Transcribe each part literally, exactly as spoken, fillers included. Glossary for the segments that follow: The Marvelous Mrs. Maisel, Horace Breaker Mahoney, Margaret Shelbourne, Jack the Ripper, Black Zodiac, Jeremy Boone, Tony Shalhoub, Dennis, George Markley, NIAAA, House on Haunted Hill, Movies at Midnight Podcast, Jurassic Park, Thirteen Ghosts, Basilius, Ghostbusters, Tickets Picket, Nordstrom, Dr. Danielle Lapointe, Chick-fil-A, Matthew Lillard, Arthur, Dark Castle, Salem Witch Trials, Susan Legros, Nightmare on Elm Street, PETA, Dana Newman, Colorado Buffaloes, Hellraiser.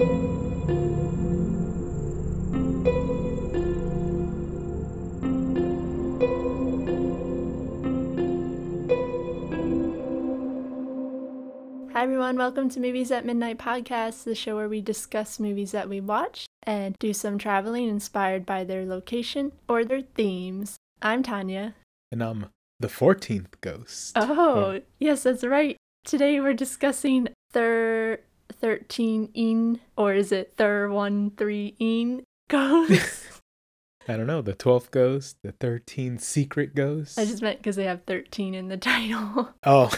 Hi everyone, welcome to Movies at Midnight Podcast, the show where we discuss movies that we watch and do some traveling inspired by their location or their themes. I'm Tanya. And I'm the fourteenth ghost. Oh, yeah. Yes, that's right. Today we're discussing thir- thirteen-een, or is it thir one three-een ghosts? I don't know, the twelfth ghost, the thirteen secret ghosts. I just meant because they have thirteen in the title. Oh.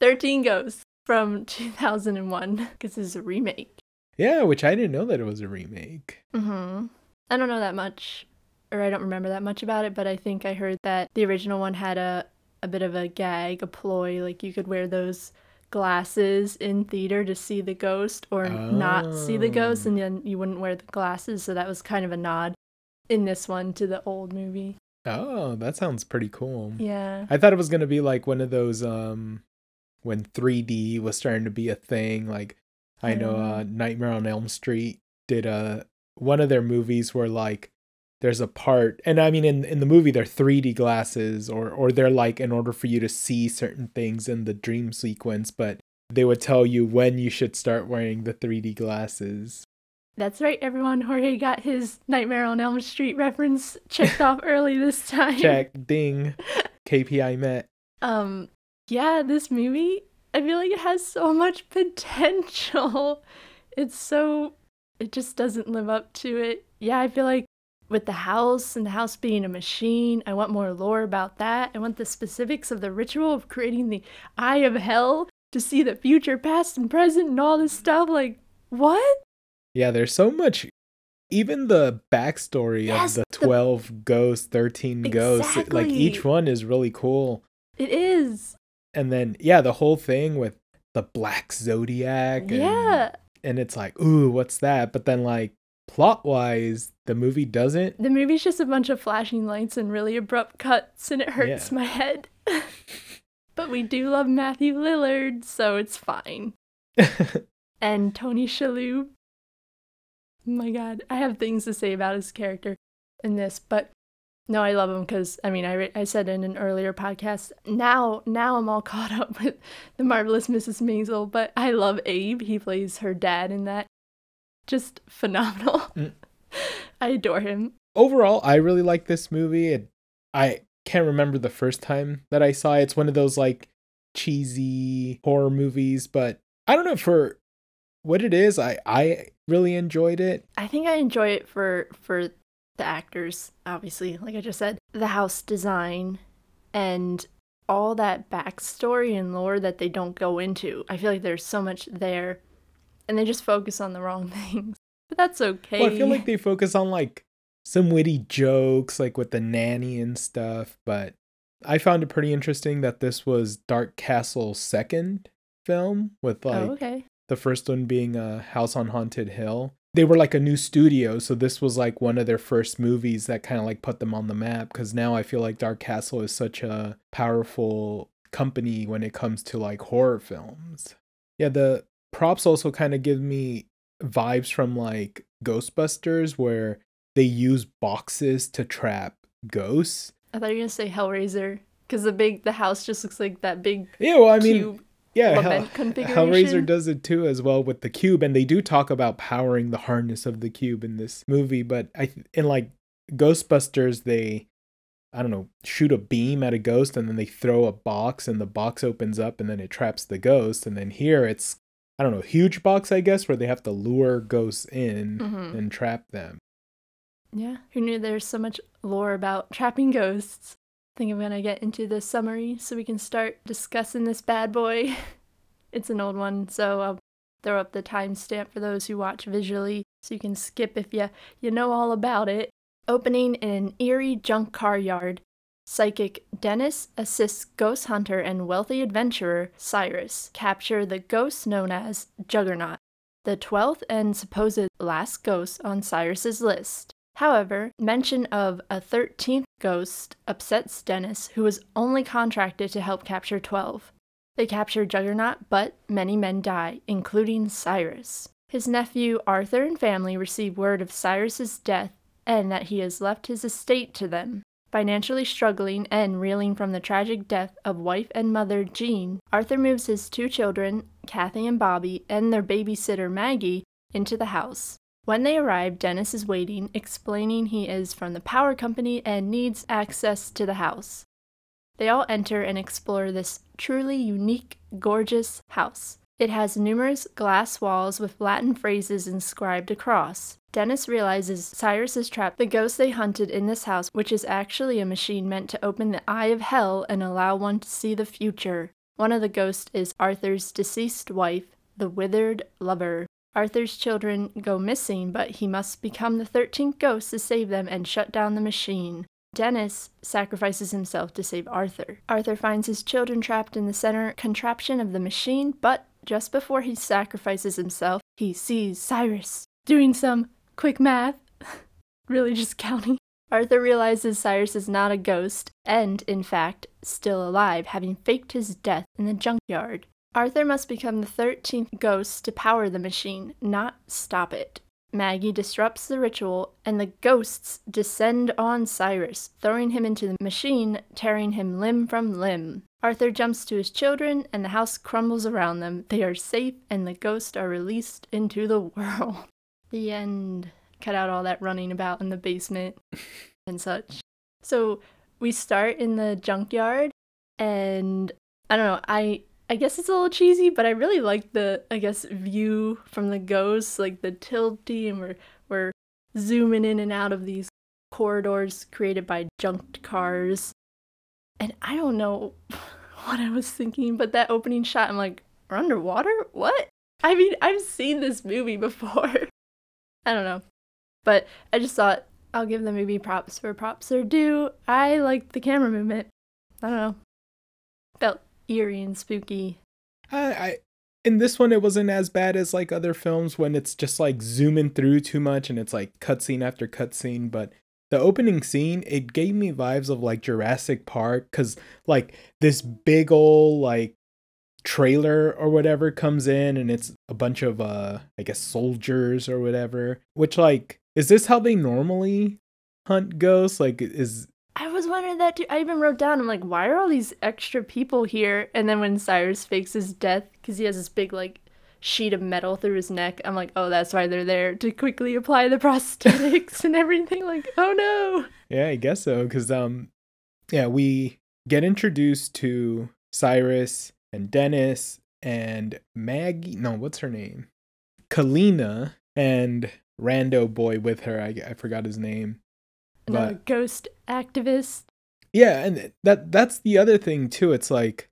Thirteen Ghosts. From two thousand one, because this is a remake. Yeah, which I didn't know that it was a remake. Mm-hmm. I don't know that much, or I don't remember that much about it, but I think I heard that the original one had a, a bit of a gag, a ploy, like you could wear those glasses in theater to see the ghost or oh. not see the ghost, and then you wouldn't wear the glasses, so that was kind of a nod in this one to the old movie. Oh, that sounds pretty cool. Yeah. I thought it was going to be like one of those... um. when three D was starting to be a thing, like I know uh, Nightmare on Elm Street did a one of their movies where like there's a part, and I mean in, in the movie they're three D glasses or or they're like in order for you to see certain things in the dream sequence, but they would tell you when you should start wearing the three D glasses. That's right, everyone. Jorge got his Nightmare on Elm Street reference checked off early this time. Check, ding, K P I met. Um. Yeah, this movie, I feel like it has so much potential. It's so, it just doesn't live up to it. Yeah, I feel like with the house and the house being a machine, I want more lore about that. I want the specifics of the ritual of creating the Eye of Hell to see the future, past, and present, and all this stuff. Like, what? Yeah, there's so much, even the backstory yes, of the twelve the... ghosts, thirteen exactly. ghosts, like each one is really cool. It is. And then, yeah, the whole thing with the Black Zodiac. And, yeah. And it's like, ooh, what's that? But then, like, plot-wise, the movie doesn't. The movie's just a bunch of flashing lights and really abrupt cuts, and it hurts yeah. my head. But we do love Matthew Lillard, so it's fine. And Tony Shalhoub. Oh, my God. I have things to say about his character in this, but... No, I love him because, I mean, I, re- I said in an earlier podcast, now now I'm all caught up with The Marvelous Missus Maisel, but I love Abe. He plays her dad in that. Just phenomenal. Mm. I adore him. Overall, I really like this movie. It, I can't remember the first time that I saw it. It's one of those, like, cheesy horror movies, but I don't know, for what it is, I, I really enjoyed it. I think I enjoy it for... for the actors, obviously, like I just said, the house design and all that backstory and lore that they don't go into. I feel like there's so much there and they just focus on the wrong things, but that's okay. Well, I feel like they focus on like some witty jokes, like with the nanny and stuff, but I found it pretty interesting that this was Dark Castle's second film with like oh, okay. the first one being uh, House on Haunted Hill. They were like a new studio, so this was like one of their first movies that kind of like put them on the map, because now I feel like Dark Castle is such a powerful company when it comes to like horror films. Yeah, the props also kind of give me vibes from like Ghostbusters, where they use boxes to trap ghosts. I thought you were going to say Hellraiser, because the big the house just looks like that big yeah, well, I mean, cube. Yeah, Hell, Hellraiser does it too as well with the cube, and they do talk about powering the harness of the cube in this movie. But I in like Ghostbusters, they I don't know shoot a beam at a ghost, and then they throw a box, and the box opens up, and then it traps the ghost. And then here it's I don't know huge box, I guess, where they have to lure ghosts in mm-hmm. and trap them. Yeah, who knew there's so much lore about trapping ghosts. I think I'm gonna get into the summary so we can start discussing this bad boy. It's an old one, so I'll throw up the timestamp for those who watch visually so you can skip if you, you know all about it. Opening in an eerie junk car yard, psychic Dennis assists ghost hunter and wealthy adventurer Cyrus capture the ghost known as Juggernaut, the twelfth and supposed last ghost on Cyrus's list. However, mention of a thirteenth ghost upsets Dennis, who was only contracted to help capture twelve. They capture Juggernaut, but many men die, including Cyrus. His nephew Arthur and family receive word of Cyrus's death and that he has left his estate to them. Financially struggling and reeling from the tragic death of wife and mother Jean, Arthur moves his two children, Kathy and Bobby, and their babysitter Maggie into the house. When they arrive, Dennis is waiting, explaining he is from the power company and needs access to the house. They all enter and explore this truly unique, gorgeous house. It has numerous glass walls with Latin phrases inscribed across. Dennis realizes Cyrus has trapped the ghost they hunted in this house, which is actually a machine meant to open the eye of hell and allow one to see the future. One of the ghosts is Arthur's deceased wife, the withered lover. Arthur's children go missing, but he must become the thirteenth ghost to save them and shut down the machine. Dennis sacrifices himself to save Arthur. Arthur finds his children trapped in the center contraption of the machine, but just before he sacrifices himself, he sees Cyrus doing some quick math, really just counting. Arthur realizes Cyrus is not a ghost and, in fact, still alive, having faked his death in the junkyard. Arthur must become the thirteenth ghost to power the machine, not stop it. Maggie disrupts the ritual, and the ghosts descend on Cyrus, throwing him into the machine, tearing him limb from limb. Arthur jumps to his children, and the house crumbles around them. They are safe, and the ghosts are released into the world. The end. Cut out all that running about in the basement and such. So we start in the junkyard, and I don't know, I I guess it's a little cheesy, but I really like the, I guess, view from the ghosts, like the tilty, and we're, we're zooming in and out of these corridors created by junked cars. And I don't know what I was thinking, but that opening shot, I'm like, we're underwater? What? I mean, I've seen this movie before. I don't know. But I just thought, I'll give the movie props where props are due. I liked the camera movement. I don't know. Felt eerie and spooky. I, I in this one it wasn't as bad as like other films when it's just like zooming through too much and it's like cutscene after cutscene, but the opening scene, it gave me vibes of like Jurassic Park, because like this big old like trailer or whatever comes in and it's a bunch of uh I guess soldiers or whatever, which like, is this how they normally hunt ghosts? Like, is I was wondering that too. I even wrote down, I'm like, why are all these extra people here? And then when Cyrus fakes his death, because he has this big, like, sheet of metal through his neck, I'm like, oh, that's why they're there, to quickly apply the prosthetics and everything. Like, oh, no. Yeah, I guess so, because, um, yeah, we get introduced to Cyrus and Dennis and Maggie. No, what's her name? Kalina and Rando Boy with her. I, I forgot his name. Another but, ghost activist. Yeah, and that that's the other thing too. It's like,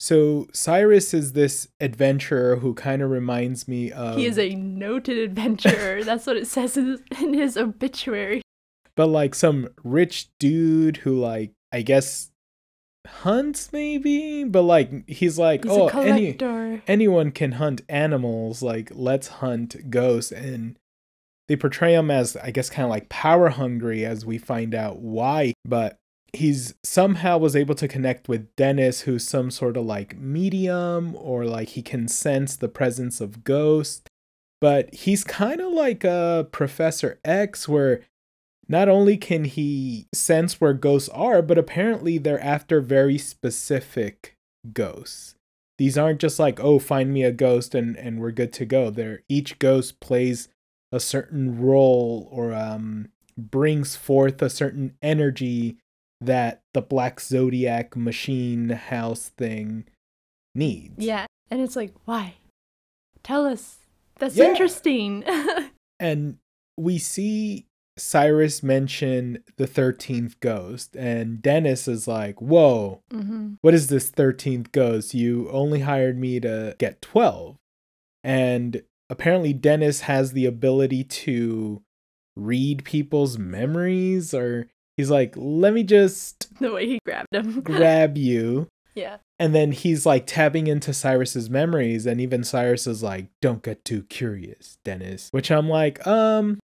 so Cyrus is this adventurer who kind of reminds me of... He is a noted adventurer. That's what it says in, in his obituary. But like some rich dude who like, I guess, hunts maybe? But like, he's like, he's oh, any, anyone can hunt animals. Like, let's hunt ghosts. And they portray him as, I guess, kind of like power hungry, as we find out why, but he's somehow was able to connect with Dennis, who's some sort of like medium, or like he can sense the presence of ghosts. But he's kind of like a Professor X, where not only can he sense where ghosts are, but apparently they're after very specific ghosts. These aren't just like, oh, find me a ghost and, and we're good to go. They're, each ghost plays a certain role, or um, brings forth a certain energy that the Black Zodiac machine house thing needs. Yeah, and it's like, why? Tell us. That's yeah. Interesting. And we see Cyrus mention the thirteenth ghost, and Dennis is like, whoa, mm-hmm. What is this thirteenth ghost? You only hired me to get twelve. And apparently Dennis has the ability to read people's memories, or he's like, let me just... The way he grabbed him. grab you. Yeah. And then he's like tapping into Cyrus's memories, and even Cyrus is like, don't get too curious, Dennis. Which I'm like, um,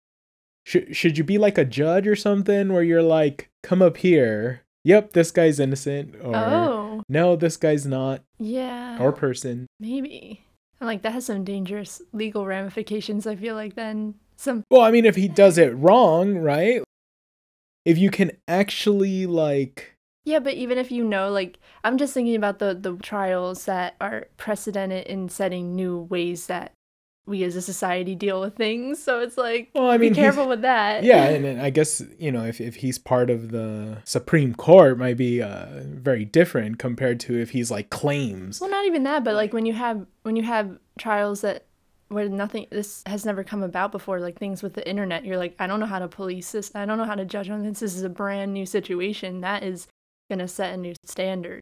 sh- should you be like a judge or something where you're like, come up here. Yep, this guy's innocent. Or oh. No, this guy's not. Yeah. Or person. Maybe. And like that has some dangerous legal ramifications, I feel like, then some. Well, I mean, if he does it wrong, right? If you can actually like. Yeah, but even if you know, like, I'm just thinking about the, the trials that are precedented in setting new ways that we as a society deal with things. So it's like, well, I mean, be careful with that. Yeah, and, and I guess, you know, if, if he's part of the Supreme Court, might be uh, very different compared to if he's like claims. Well, not even that, but like when you have when you have trials that where nothing, this has never come about before, like things with the internet, you're like, I don't know how to police this. I don't know how to judge on this. This is a brand new situation. That is gonna set a new standard.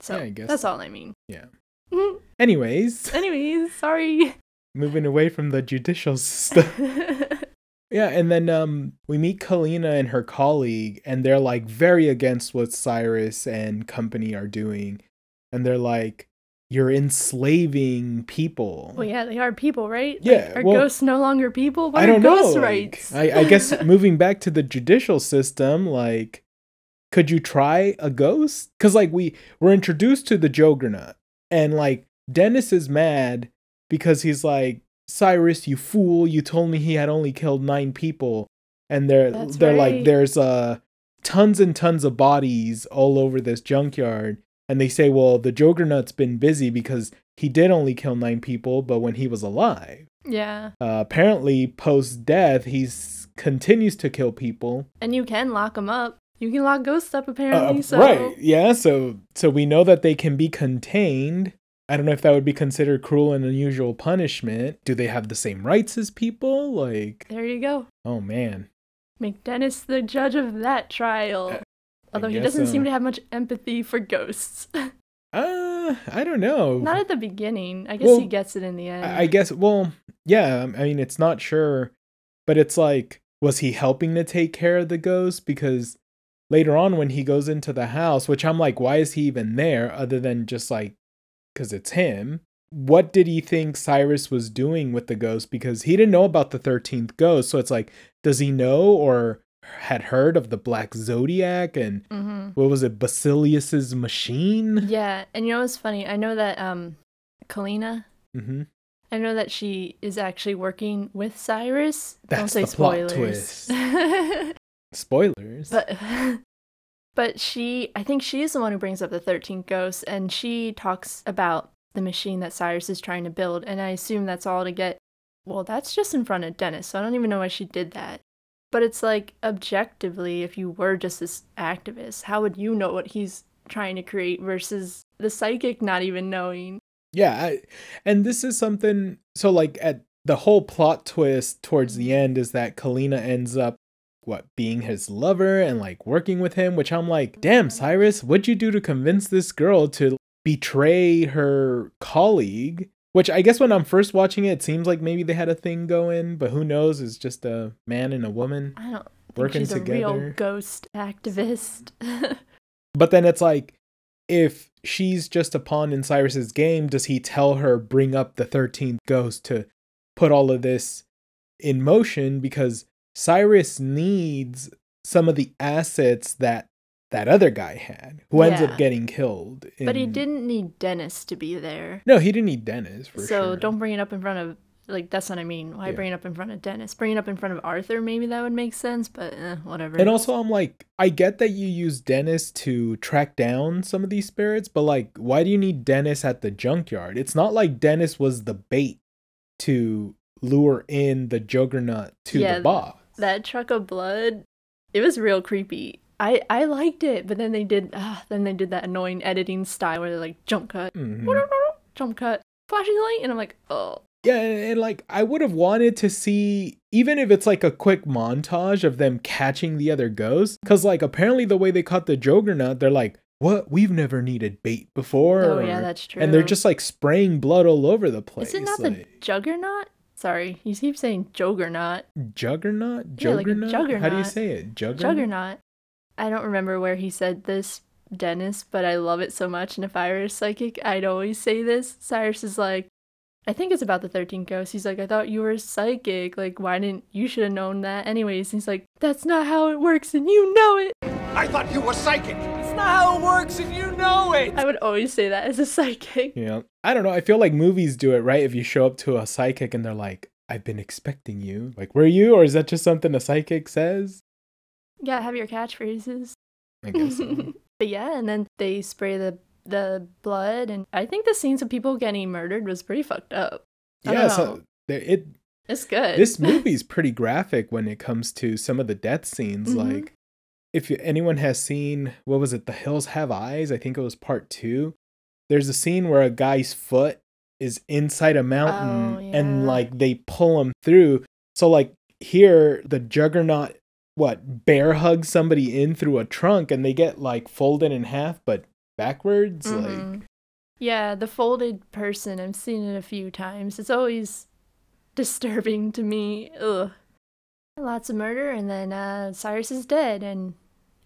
So yeah, I guess that's all I mean. Yeah. Mm-hmm. Anyways. Anyways, sorry. Moving away from the judicial system. Yeah, and then um, we meet Kalina and her colleague, and they're like very against what Cyrus and company are doing. And they're like, you're enslaving people. Well, yeah, they are people, right? Yeah. Like, are well, ghosts no longer people? What I don't are know. Ghost like, rights? I, I guess moving back to the judicial system, like, could you try a ghost? Because, like, we were introduced to the Juggernaut. And, like, Dennis is mad because he's like, Cyrus, you fool. You told me he had only killed nine people. And they're, That's they're right. like, there's uh, tons and tons of bodies all over this junkyard. And they say, well, the Juggernaut's been busy because he did only kill nine people, but when he was alive. Yeah. Uh, apparently, post-death, he continues to kill people. And you can lock him up. You can lock ghosts up, apparently. Uh, so. Right, yeah, so so we know that they can be contained. I don't know if that would be considered cruel and unusual punishment. Do they have the same rights as people? Like, there you go. Oh, man. Make Dennis the judge of that trial. Uh, Although he doesn't so. seem to have much empathy for ghosts. uh, I don't know. Not at the beginning. I guess well, he gets it in the end. I guess, well, yeah, I mean, it's not sure. But it's like, was he helping to take care of the ghosts? Because later on when he goes into the house, which I'm like, why is he even there other than just like, because it's him? What did he think Cyrus was doing with the ghost? Because he didn't know about the thirteenth ghost. So it's like, does he know or had heard of the Black Zodiac and mm-hmm. what was it, Basilius's machine? Yeah. And you know what's funny? I know that um, Kalina, mm-hmm. I know that she is actually working with Cyrus. That's Don't say the spoilers. Plot twist. Spoilers. But but she, I think she is the one who brings up the thirteenth ghost, and she talks about the machine that Cyrus is trying to build, and I assume that's all to get, well, that's just in front of Dennis, so I don't even know why she did that. But it's like, objectively, if you were just this activist, how would you know what he's trying to create versus the psychic not even knowing? Yeah, I, and this is something, so like at the whole plot twist towards the end is that Kalina ends up what, being his lover and like working with him, which I'm like, damn, Cyrus, what'd you do to convince this girl to betray her colleague? Which I guess when I'm first watching it, it seems like maybe they had a thing going, but who knows? It's just a man and a woman I don't think working she's together. A real ghost activist. But then it's like, if she's just a pawn in Cyrus's game, does he tell her bring up the thirteenth ghost to put all of this in motion? Because Cyrus needs some of the assets that that other guy had, who yeah. ends up getting killed. In... But he didn't need Dennis to be there. No, he didn't need Dennis, for so sure. So don't bring it up in front of, like, that's what I mean. Why yeah. bring it up in front of Dennis? Bring it up in front of Arthur, maybe that would make sense, but eh, whatever. And also, I'm like, I get that you use Dennis to track down some of these spirits, but, like, why do you need Dennis at the junkyard? It's not like Dennis was the bait to lure in the Juggernaut to yeah, the boss. That truck of blood, it was real creepy. I, I liked it, but then they did uh, then they did that annoying editing style where they're like, jump cut, mm-hmm. jump cut, flashing light, and I'm like, oh. Yeah, and, and like, I would have wanted to see, even if it's like a quick montage of them catching the other ghosts, because like, apparently the way they caught the Juggernaut, they're like, what? We've never needed bait before. Oh, or, yeah, that's true. And they're just like spraying blood all over the place. Is it not like, the Juggernaut? Sorry, you keep saying Juggernaut. Juggernaut? Juggernaut? Yeah, like a juggernaut. How do you say it? Juggernaut? Juggernaut. I don't remember where he said this, Dennis, but I love it so much. And if I were a psychic, I'd always say this. Cyrus is like, I think it's about the thirteenth ghost. He's like, I thought you were psychic. Like, why didn't you should have known that anyways? And he's like, that's not how it works, and you know it. I thought you were psychic. It's not how it works, and you know it. I would always say that as a psychic. Yeah. I don't know. I feel like movies do it, right? If you show up to a psychic and they're like, I've been expecting you. Like, were you? Or is that just something a psychic says? You gotta have your catchphrases. I guess so. But yeah, and then they spray the the blood. And I think the scenes of people getting murdered was pretty fucked up. I yeah, so it... It's good. This movie's pretty graphic when it comes to some of the death scenes. Mm-hmm. Like, if you, anyone has seen, what was it, The Hills Have Eyes? I think it was part two. There's a scene where a guy's foot is inside a mountain, oh, yeah. and, like, they pull him through. So, like, here, the Juggernaut, what, bear hugs somebody in through a trunk, and they get, like, folded in half, but backwards? Mm-hmm. Like, yeah, the folded person, I've seen it a few times. It's always disturbing to me. Ugh. Lots of murder, and then uh, Cyrus is dead, and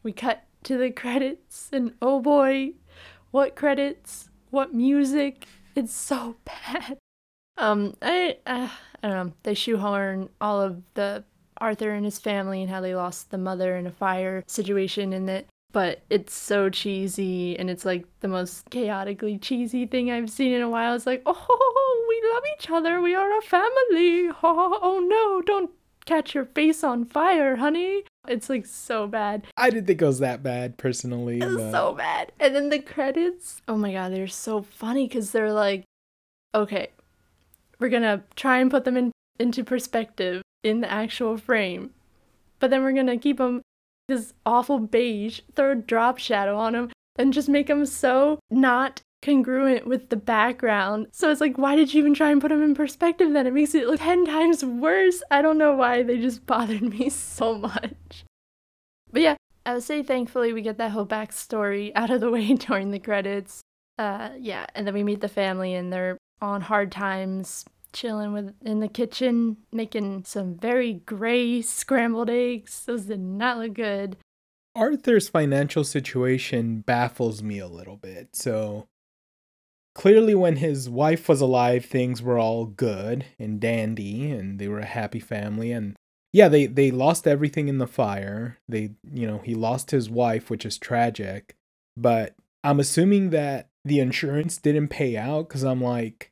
we cut to the credits, and oh boy, what credits, what music, it's so bad. Um, I, uh, I don't know, they shoehorn all of the Arthur and his family and how they lost the mother in a fire situation in it, but it's so cheesy, and it's like the most chaotically cheesy thing I've seen in a while. It's like, oh, we love each other, we are a family, oh, oh no, don't catch your face on fire, honey. It's like so bad. I didn't think it was that bad personally. It was but... so bad. And then the credits, oh my god, they're so funny because they're like, okay, we're gonna try and put them in into perspective in the actual frame, but then we're gonna keep them this awful beige, throw a drop shadow on them and just make them so not congruent with the background. So it's like, why did you even try and put them in perspective then? It makes it look ten times worse. I don't know why they just bothered me so much. But yeah, I would say thankfully we get that whole backstory out of the way during the credits. Uh, yeah, and then we meet the family and they're on hard times, chilling with in the kitchen, making some very gray scrambled eggs. Those did not look good. Arthur's financial situation baffles me a little bit, so... Clearly, when his wife was alive, things were all good and dandy, and they were a happy family. And yeah, they, they lost everything in the fire. They, you know, he lost his wife, which is tragic. But I'm assuming that the insurance didn't pay out because I'm like,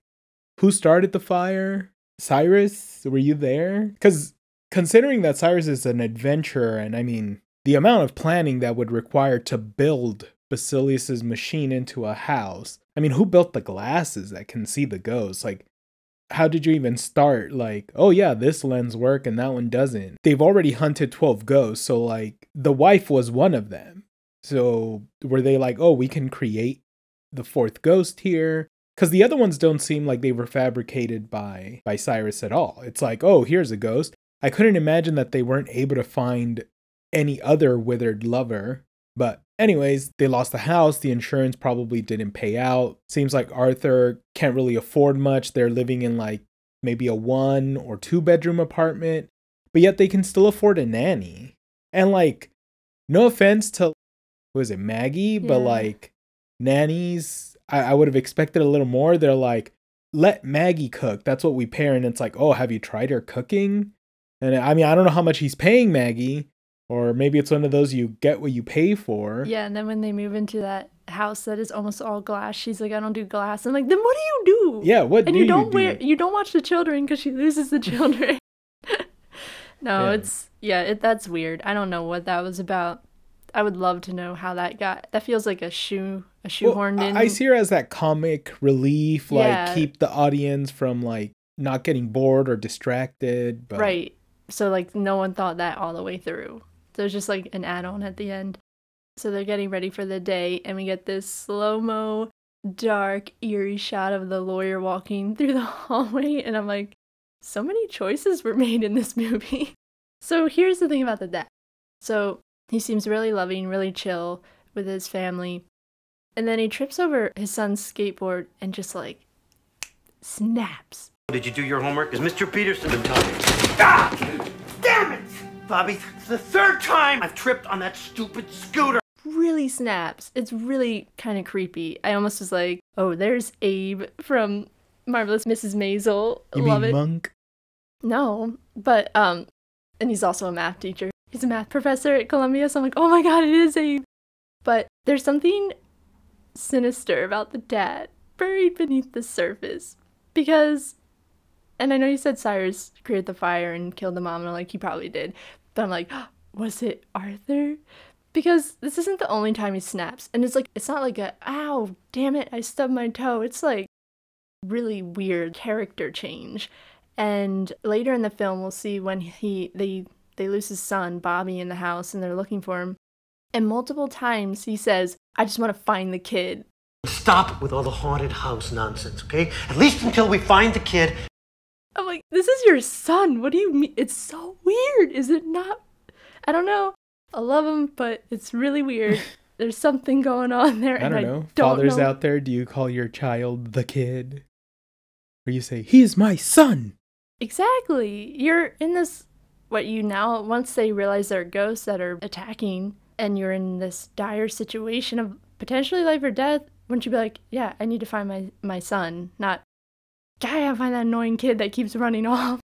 who started the fire? Cyrus, were you there? Because considering that Cyrus is an adventurer, and I mean, the amount of planning that would require to build Basilius's machine into a house. I mean, who built the glasses that can see the ghosts? Like, how did you even start? Like, oh yeah, this lens work and that one doesn't. They've already hunted twelve ghosts, so like, the wife was one of them. So were they like, oh, we can create the fourth ghost here? Because the other ones don't seem like they were fabricated by, by Cyrus at all. It's like, oh, here's a ghost. I couldn't imagine that they weren't able to find any other withered lover, but anyways, they lost the house. The insurance probably didn't pay out. Seems like Arthur can't really afford much. They're living in like maybe a one or two bedroom apartment, but yet they can still afford a nanny. And like, no offense to, was it Maggie? Yeah. But like nannies, I, I would have expected a little more. They're like, let Maggie cook. That's what we pair. And it's like, oh, have you tried her cooking? And I mean, I don't know how much he's paying Maggie. Or maybe it's one of those you get what you pay for. Yeah, and then when they move into that house that is almost all glass, she's like, I don't do glass. I'm like, then what do you do? Yeah, what do you do? And you don't wear, you don't watch the children because she loses the children. No, yeah. it's, yeah, it, that's weird. I don't know what that was about. I would love to know how that got, that feels like a shoe, a shoehorned well, in. I see her as that comic relief, like yeah. keep the audience from like not getting bored or distracted. But... Right. So like no one thought that all the way through. There's just like an add-on at the end. So they're getting ready for the day and we get this slow-mo, dark, eerie shot of the lawyer walking through the hallway. And I'm like, so many choices were made in this movie. So here's the thing about the dad. So he seems really loving, really chill with his family. And then he trips over his son's skateboard and just like snaps. Did you do your homework? Is Mister Peterson been telling you? Ah! Damn it! Bobby, it's the third time I've tripped on that stupid scooter. Really snaps. It's really kind of creepy. I almost was like, oh, there's Abe from Marvelous Missus Maisel. You Love mean it. Monk? No, but, um, and he's also a math teacher. He's a math professor at Columbia, so I'm like, oh my god, it is Abe. But there's something sinister about the dad. buried beneath the surface. Because, and I know you said Cyrus created the fire and killed the mom, and I'm like, he probably did. But I'm like, was it Arthur? Because this isn't the only time he snaps. And it's like, it's not like a, ow, damn it, I stubbed my toe. It's like really weird character change. And later in the film, we'll see when he they they lose his son, Bobby, in the house, and they're looking for him. And multiple times he says, I just want to find the kid. Stop with all the haunted house nonsense, okay? At least until we find the kid. I'm like, this is your son. What do you mean? It's so weird. Is it not? I don't know. I love him, but it's really weird. There's something going on there. I and don't know. I don't Fathers know. Out there, do you call your child the kid? Or you say, he is my son. Exactly. You're in this, what you now, once they realize there are ghosts that are attacking, and you're in this dire situation of potentially life or death, wouldn't you be like, yeah, I need to find my, my son, not, God, I gotta find that annoying kid that keeps running off.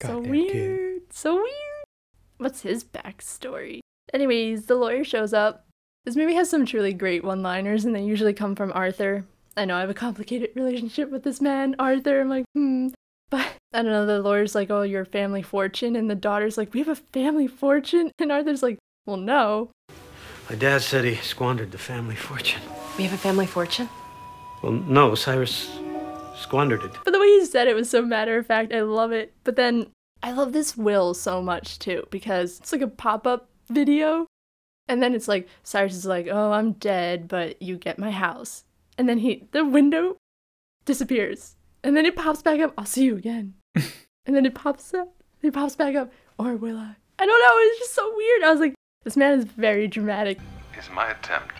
Goddamn so weird. Kid. So weird. What's his backstory? Anyways, the lawyer shows up. This movie has some truly great one-liners, and they usually come from Arthur. I know I have a complicated relationship with this man, Arthur. I'm like, hmm. But, I don't know, the lawyer's like, oh, your family fortune. And the daughter's like, we have a family fortune? And Arthur's like, well, no. My dad said he squandered the family fortune. We have a family fortune? Well, no, Cyrus squandered it. But the way he said it was so matter of fact, I love it. But then, I love this will so much, too, because it's like a pop-up video. And then it's like, Cyrus is like, oh, I'm dead, but you get my house. And then he, the window disappears. And then it pops back up. I'll see you again. And then it pops up. It pops back up. Or will I? I don't know. It's just so weird. I was like, this man is very dramatic. It's my attempt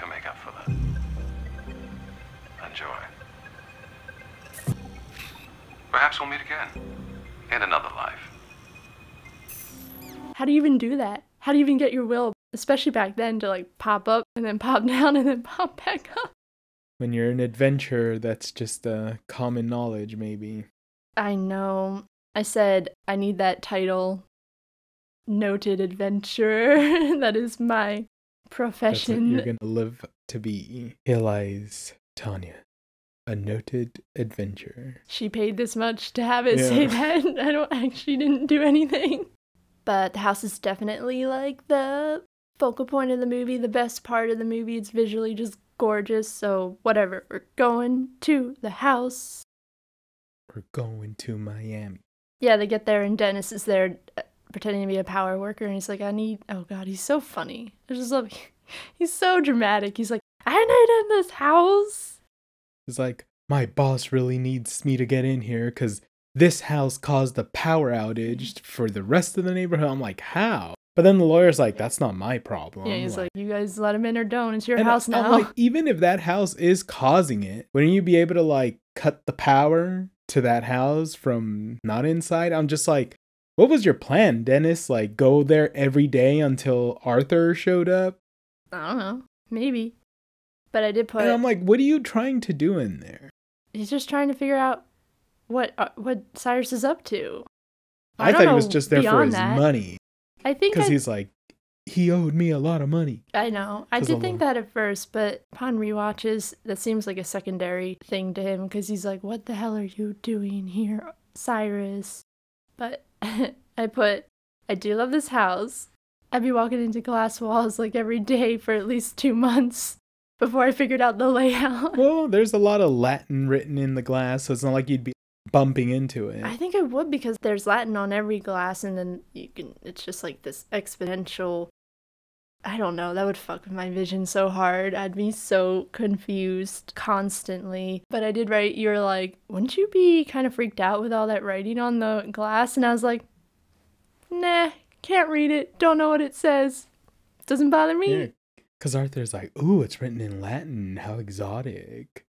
to make up for that. Enjoy. Perhaps we'll meet again in another life. How do you even do that? How do you even get your will, especially back then, to like pop up and then pop down and then pop back up? When you're an adventurer, that's just uh, common knowledge, maybe. I know. I said, I need that title. Noted adventurer. That is my profession. That's what you're going to live to be. Here lies Tanya, a noted adventurer. She paid this much to have it yeah. say that. I don't actually didn't do anything. But the house is definitely like the focal point of the movie, the best part of the movie. It's visually just gorgeous, so whatever. We're going to the house. We're going to Miami. Yeah, they get there and Dennis is there uh, pretending to be a power worker, and he's like, I need, oh god, he's so funny. I just love, he's so dramatic. He's like, I need in this house. He's like, my boss really needs me to get in here because this house caused a power outage for the rest of the neighborhood. I'm like, how? But then the lawyer's like, that's not my problem. Yeah, he's like, like you guys let him in or don't. It's your house now. Like, even if that house is causing it, wouldn't you be able to like cut the power to that house from not inside? I'm just like, what was your plan, Dennis? Like go there every day until Arthur showed up? I don't know. Maybe. But I did put And I'm like, what are you trying to do in there? He's just trying to figure out what uh, what Cyrus is up to. I, I thought he was just there for his that. money. I think because he's like, he owed me a lot of money. I know. I did I'm think like, that at first, but upon rewatches, that seems like a secondary thing to him because he's like, what the hell are you doing here, Cyrus? But I put, I do love this house. I'd be walking into glass walls like every day for at least two months before I figured out the layout. Well, there's a lot of Latin written in the glass, so it's not like you'd be bumping into it. I think I would because there's Latin on every glass, and then you can, it's just like this exponential, I don't know, that would fuck with my vision so hard. I'd be so confused constantly. But I did write, you were like, wouldn't you be kind of freaked out with all that writing on the glass? And I was like, nah, can't read it, don't know what it says, doesn't bother me. Because yeah, Arthur's like, ooh, it's written in Latin, how exotic.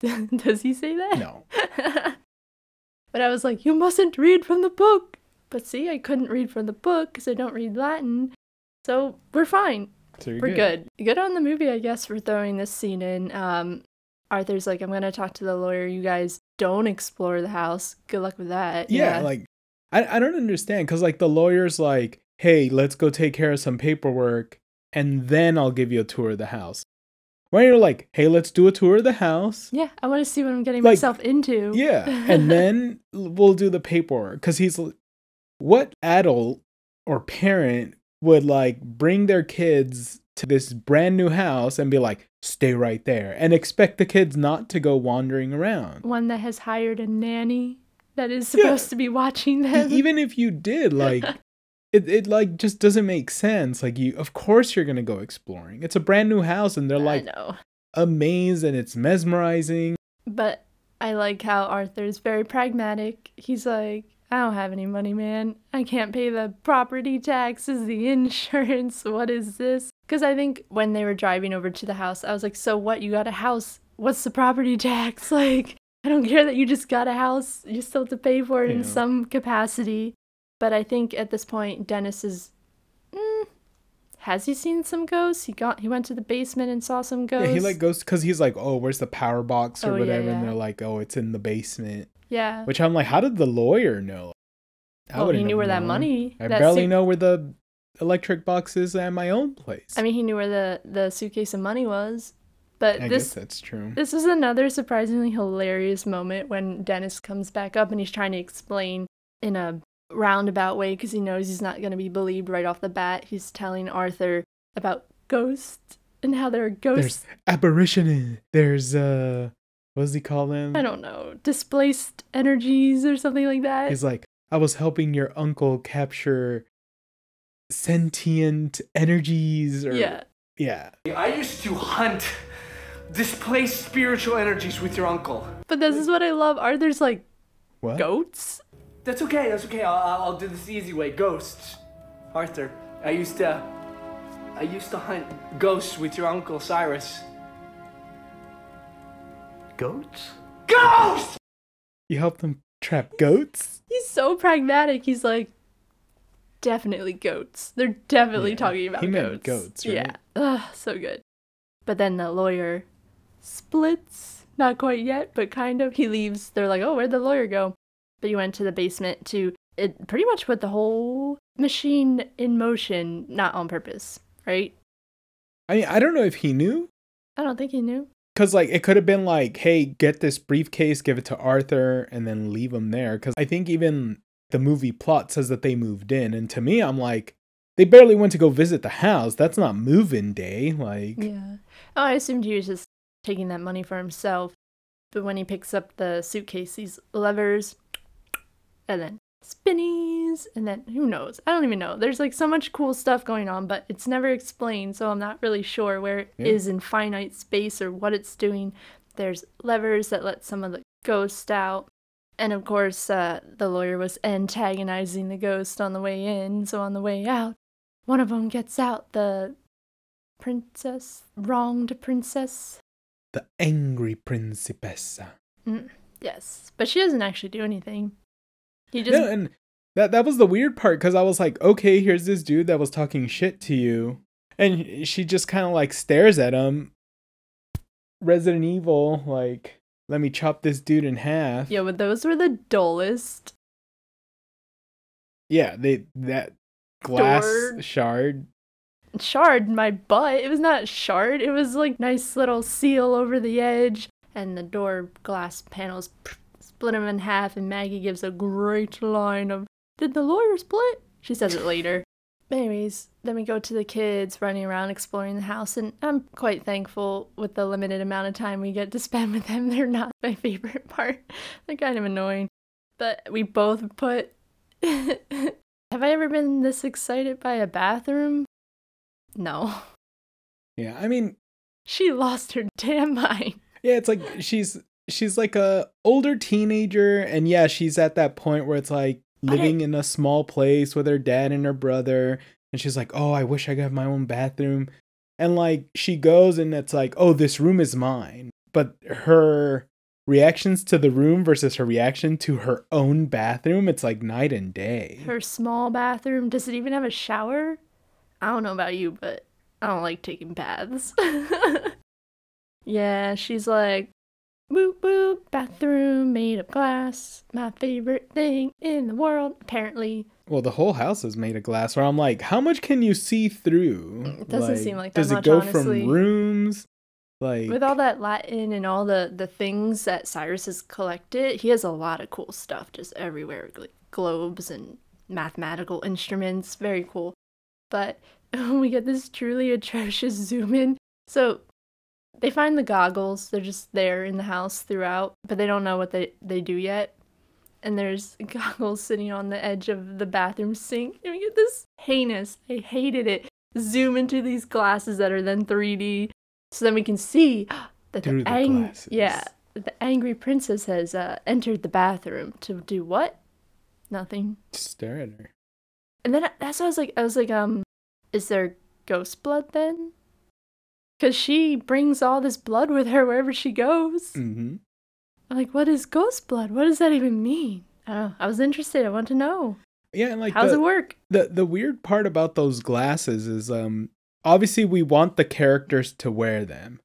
Does he say that? No. But I was like, you mustn't read from the book. But see, I couldn't read from the book because I don't read Latin. So we're fine. So we're good. good. Good on the movie, I guess, for throwing this scene in. Um, Arthur's like, I'm going to talk to the lawyer. You guys don't explore the house. Good luck with that. Yeah, yeah. like, I, I don't understand. Because, like, the lawyer's like, hey, let's go take care of some paperwork. And then I'll give you a tour of the house. Right? You're like, hey, let's do a tour of the house. Yeah, I want to see what I'm getting like, myself into. Yeah, and then we'll do the paperwork. Because he's, what adult or parent would like bring their kids to this brand new house and be like, stay right there, and expect the kids not to go wandering around? One that has hired a nanny that is supposed yeah. to be watching them. Even if you did, like... It, it like just doesn't make sense. Like, you, of course you're going to go exploring. It's a brand new house and they're like amazed and it's mesmerizing. But I like how Arthur's very pragmatic. He's like, I don't have any money, man. I can't pay the property taxes, the insurance. What is this? Because I think when they were driving over to the house, I was like, so what? You got a house. What's the property tax? Like, I don't care that you just got a house. You still have to pay for it yeah. in some capacity. But I think at this point, Dennis is, mm, has he seen some ghosts? He got he went to the basement and saw some ghosts. Yeah, he like goes, because he's like, oh, where's the power box or oh, whatever? Yeah, yeah. And they're like, oh, it's in the basement. Yeah. Which I'm like, how did the lawyer know? I well, he knew where known. that money. I that barely su- know where the electric box is at my own place. I mean, he knew where the, the suitcase of money was. But I this, guess that's true. This is another surprisingly hilarious moment when Dennis comes back up and he's trying to explain in a roundabout way, because he knows he's not going to be believed right off the bat. He's telling Arthur about ghosts and how there are ghosts. There's apparition. There's, uh, what does he call them? I don't know. Displaced energies or something like that. He's like, I was helping your uncle capture sentient energies. Or, yeah. Yeah. I used to hunt displaced spiritual energies with your uncle. But this is what I love. Arthur's like, what? Goats? That's okay, that's okay, I'll, I'll do this easy way. Ghosts. Arthur, I used to... I used to hunt ghosts with your uncle, Cyrus. Goats? Ghosts! You helped them trap goats? He's so pragmatic, he's like... Definitely goats. They're definitely yeah, talking about he goats. Meant goats, right? Yeah. Ugh, so good. But then the lawyer splits. Not quite yet, but kind of. He leaves. They're like, oh, where'd the lawyer go? But you went to the basement to, it pretty much put the whole machine in motion, not on purpose, right? I mean, I don't know if he knew. I don't think he knew. Because, like, it could have been like, hey, get this briefcase, give it to Arthur, and then leave him there. Because I think even the movie plot says that they moved in. And to me, I'm like, they barely went to go visit the house. That's not move-in day. Like, yeah. Oh, I assumed he was just taking that money for himself. But when he picks up the suitcase, these levers... And then spinnies, and then who knows? I don't even know. There's like so much cool stuff going on, but it's never explained, so I'm not really sure where it yeah. is in finite space or what it's doing. There's levers that let some of the ghosts out. And of course, uh, the lawyer was antagonizing the ghost on the way in, so on the way out, one of them gets out, the princess, wronged princess. The angry principessa. Mm, yes, but she doesn't actually do anything. He just... No, and that that was the weird part, because I was like, okay, here's this dude that was talking shit to you, and she just kind of like stares at him. Resident Evil, like, let me chop this dude in half. Yeah, but those were the dullest. Yeah, they that glass Door. shard. Shard, my butt. It was not shard. It was like nice little seal over the edge, and the door glass panels. Split him in half, and Maggie gives a great line of, did the lawyer split? She says it later. Anyways, then we go to the kids running around exploring the house, and I'm quite thankful with the limited amount of time we get to spend with them. They're not my favorite part. They're kind of annoying. But we both put... Have I ever been this excited by a bathroom? No. Yeah, I mean... She lost her damn mind. Yeah, it's like she's... She's like a older teenager, and yeah, she's at that point where it's like living in a small place with her dad and her brother, and she's like, oh, I wish I could have my own bathroom. And like, she goes and it's like, oh, this room is mine. But her reactions to the room versus her reaction to her own bathroom, it's like night and day. Her small bathroom, does it even have a shower? I don't know about you, but I don't like taking baths. Yeah, she's like, boop, boop, bathroom made of glass, my favorite thing in the world, apparently. Well, the whole house is made of glass, where I'm like, how much can you see through? It doesn't like, seem like that does much, Does it go honestly. From rooms Like, with all that Latin and all the, the things that Cyrus has collected, he has a lot of cool stuff just everywhere, like globes and mathematical instruments. Very cool. But we get this truly atrocious zoom in. So they find the goggles. They're just there in the house throughout, but they don't know what they, they do yet. And there's goggles sitting on the edge of the bathroom sink. And we get this heinous, I hated it, zoom into these glasses that are then three D. So then we can see that the, the, ang- yeah, the angry princess has uh, entered the bathroom to do what? Nothing. Just stare at her. And then that's what I was like, I was like, um, is there ghost blood then? Because she brings all this blood with her wherever she goes. Mm-hmm. I'm like, what is ghost blood? What does that even mean? I don't know. I was interested. I want to know. Yeah, and like, how's the, it work? The the weird part about those glasses is, um, obviously we want the characters to wear them,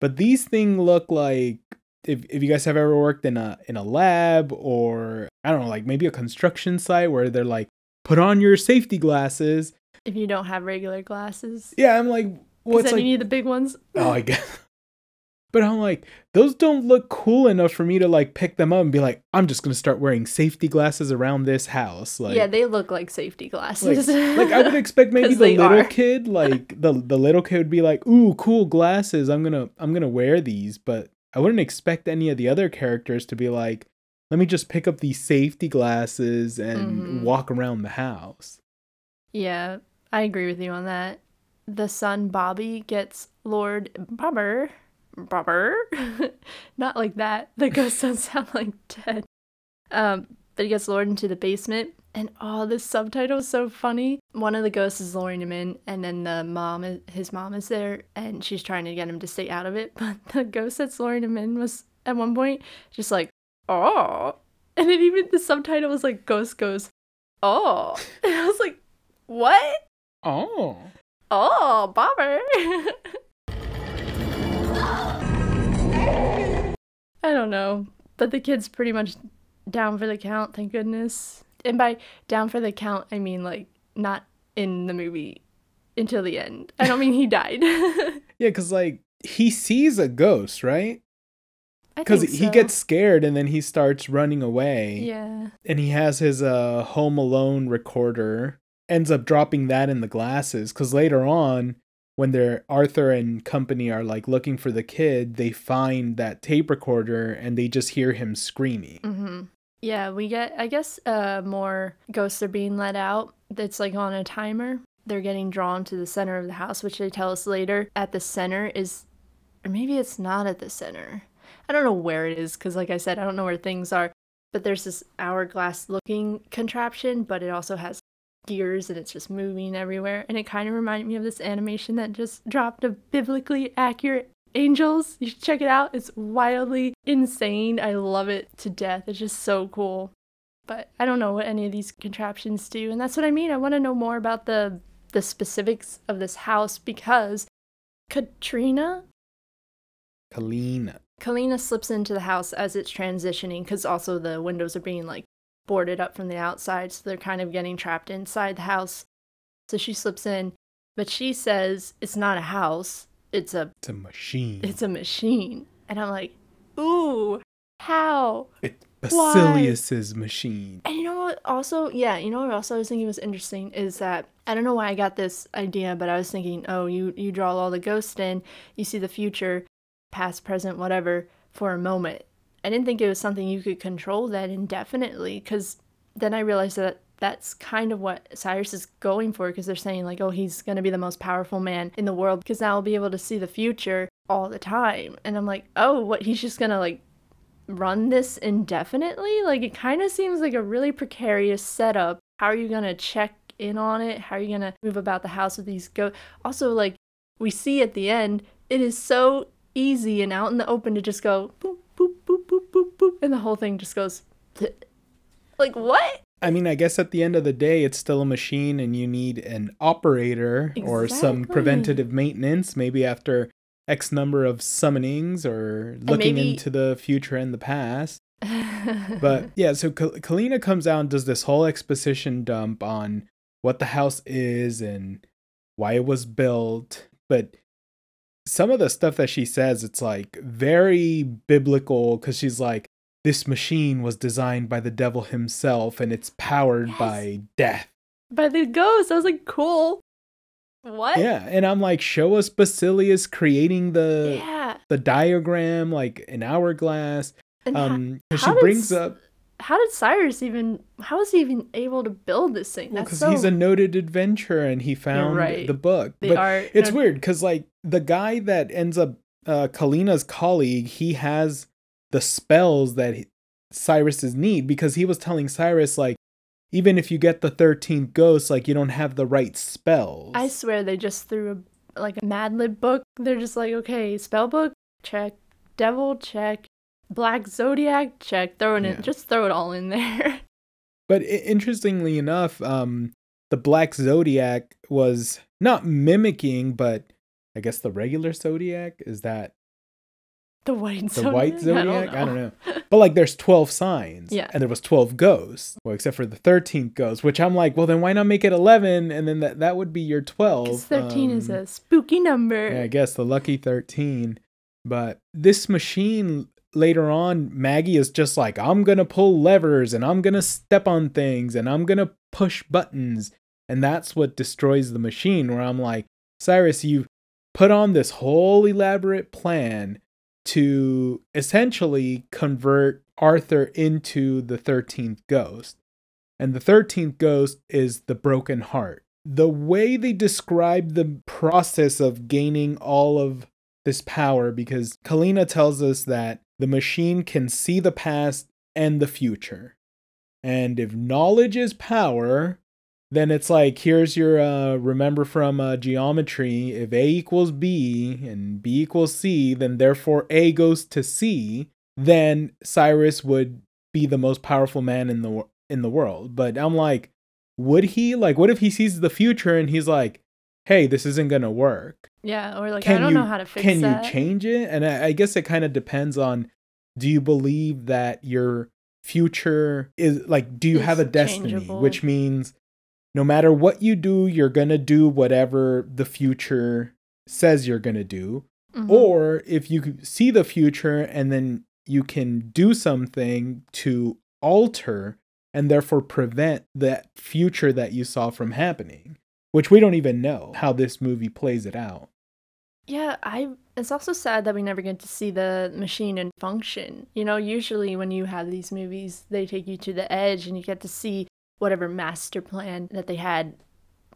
but these things look like, if if you guys have ever worked in a in a lab, or I don't know, like maybe a construction site where they're like, put on your safety glasses. If you don't have regular glasses. Yeah, I'm like, what's then like, you need the big ones. Oh, I guess. But I'm like, those don't look cool enough for me to like pick them up and be like, I'm just going to start wearing safety glasses around this house. Like, yeah, they look like safety glasses. Like, like I would expect maybe the little are. kid, like the, the little kid would be like, ooh, cool glasses. I'm going to I'm going to wear these. But I wouldn't expect any of the other characters to be like, let me just pick up these safety glasses and mm-hmm. walk around the house. Yeah, I agree with you on that. The son, Bobby, gets Lord Bobber. Bobber, not like that. The ghost doesn't sound like dead. Um, but he gets lured into the basement, and oh, this subtitle is so funny. One of the ghosts is luring him in, and then the mom, his mom, is there, and she's trying to get him to stay out of it. But the ghost that's luring him in was at one point just like, oh, and then even the subtitle was like, ghost goes, oh, and I was like, what? Oh, oh, Bobber. I don't know, but the kid's pretty much down for the count, thank goodness. And by down for the count, I mean, like, not in the movie until the end. I don't mean he died. Yeah, because, like, he sees a ghost, right? I think so. Because he gets scared, and then he starts running away. Yeah. And he has his uh, Home Alone recorder, ends up dropping that in the glasses, because later on, when they're Arthur and company are like looking for the kid, they find that tape recorder and they just hear him screaming. Mm-hmm. Yeah, we get, I guess, uh, more ghosts are being let out. That's like on a timer. They're getting drawn to the center of the house, which they tell us later at the center is, or maybe it's not at the center. I don't know where it is because, like I said, I don't know where things are. But there's this hourglass looking contraption, but it also has gears and it's just moving everywhere, and it kind of reminded me of this animation that just dropped of Biblically Accurate Angels. You should check it out. It's wildly insane. I love it to death. It's just so cool. But I don't know what any of these contraptions do, and that's what I mean. I want to know more about the the specifics of this house, because Katrina Kalina Kalina slips into the house as it's transitioning, because also the windows are being like boarded up from the outside, so they're kind of getting trapped inside the house. So she slips in, but she says it's not a house, it's a it's a machine. It's a machine. And I'm like, ooh, how? It's Basilius's machine. And you know what also, yeah, you know what also I was thinking was interesting is that, I don't know why I got this idea, but I was thinking, oh, you, you draw all the ghosts in, you see the future, past, present, whatever, for a moment. I didn't think it was something you could control that indefinitely, because then I realized that that's kind of what Cyrus is going for, because they're saying like, oh, he's going to be the most powerful man in the world because now I'll be able to see the future all the time. And I'm like, oh, what, he's just going to like run this indefinitely? Like, it kind of seems like a really precarious setup. How are you going to check in on it? How are you going to move about the house with these ghosts? Also, like, we see at the end, it is so easy and out in the open to just go boop, boop, boop, boop, boop, boop, and the whole thing just goes, bleh. Like, what? I mean, I guess at the end of the day, it's still a machine and you need an operator. Exactly. Or some preventative maintenance, maybe after X number of summonings or looking maybe into the future and the past. But yeah, so Kalina comes out and does this whole exposition dump on what the house is and why it was built. But some of the stuff that she says, it's like very biblical, because she's like, this machine was designed by the devil himself, and it's powered yes. by death. By the ghost. I was like, cool. What? Yeah, and I'm like, show us Basilius creating the yeah. the diagram, like an hourglass. And um, how, how she brings did, up. How did Cyrus even? How was he even able to build this thing? Because so... he's a noted adventurer, and he found right. the book. The but art, it's no... weird because, like, the guy that ends up uh, Kalina's colleague, he has the spells that he, Cyrus's need, because he was telling Cyrus, like, even if you get the thirteenth ghost, like, you don't have the right spells. I swear they just threw a, like, a Mad Lib book. They're just like, okay, spell book, check. Devil, check. Black Zodiac, check. Throw it yeah. in. Just throw it all in there. But I- interestingly enough, um, the Black Zodiac was not mimicking, but I guess the regular Zodiac is that. The white the zodiac? White zodiac? I don't know. I don't know. But, like, there's twelve signs. Yeah. And there was twelve ghosts. Well, except for the thirteenth ghost, which I'm like, well, then why not make it eleven? And then that, that would be your twelve. Because thirteen um, is a spooky number. Yeah, I guess the lucky thirteen. But this machine, later on, Maggie is just like, I'm going to pull levers, and I'm going to step on things, and I'm going to push buttons. And that's what destroys the machine, where I'm like, Cyrus, you put on this whole elaborate plan to essentially convert Arthur into the thirteenth ghost. And the thirteenth ghost is the broken heart. The way they describe the process of gaining all of this power, because Kalina tells us that the machine can see the past and the future. And if knowledge is power, then it's like, here's your, uh, remember from uh, geometry, if A equals B and B equals C, then therefore A goes to C, then Cyrus would be the most powerful man in the in the world. But I'm like, would he? Like, what if he sees the future and he's like, hey, this isn't going to work? Yeah, or like, can I don't you, know how to fix can that. Can you change it? And I, I guess it kind of depends on, do you believe that your future is, like, do you it's have a destiny? Changeable. Which means, no matter what you do, you're going to do whatever the future says you're going to do. Mm-hmm. Or if you see the future and then you can do something to alter and therefore prevent that future that you saw from happening, which we don't even know how this movie plays it out. Yeah, I. It's also sad that we never get to see the machine in function. You know, usually when you have these movies, they take you to the edge and you get to see whatever master plan that they had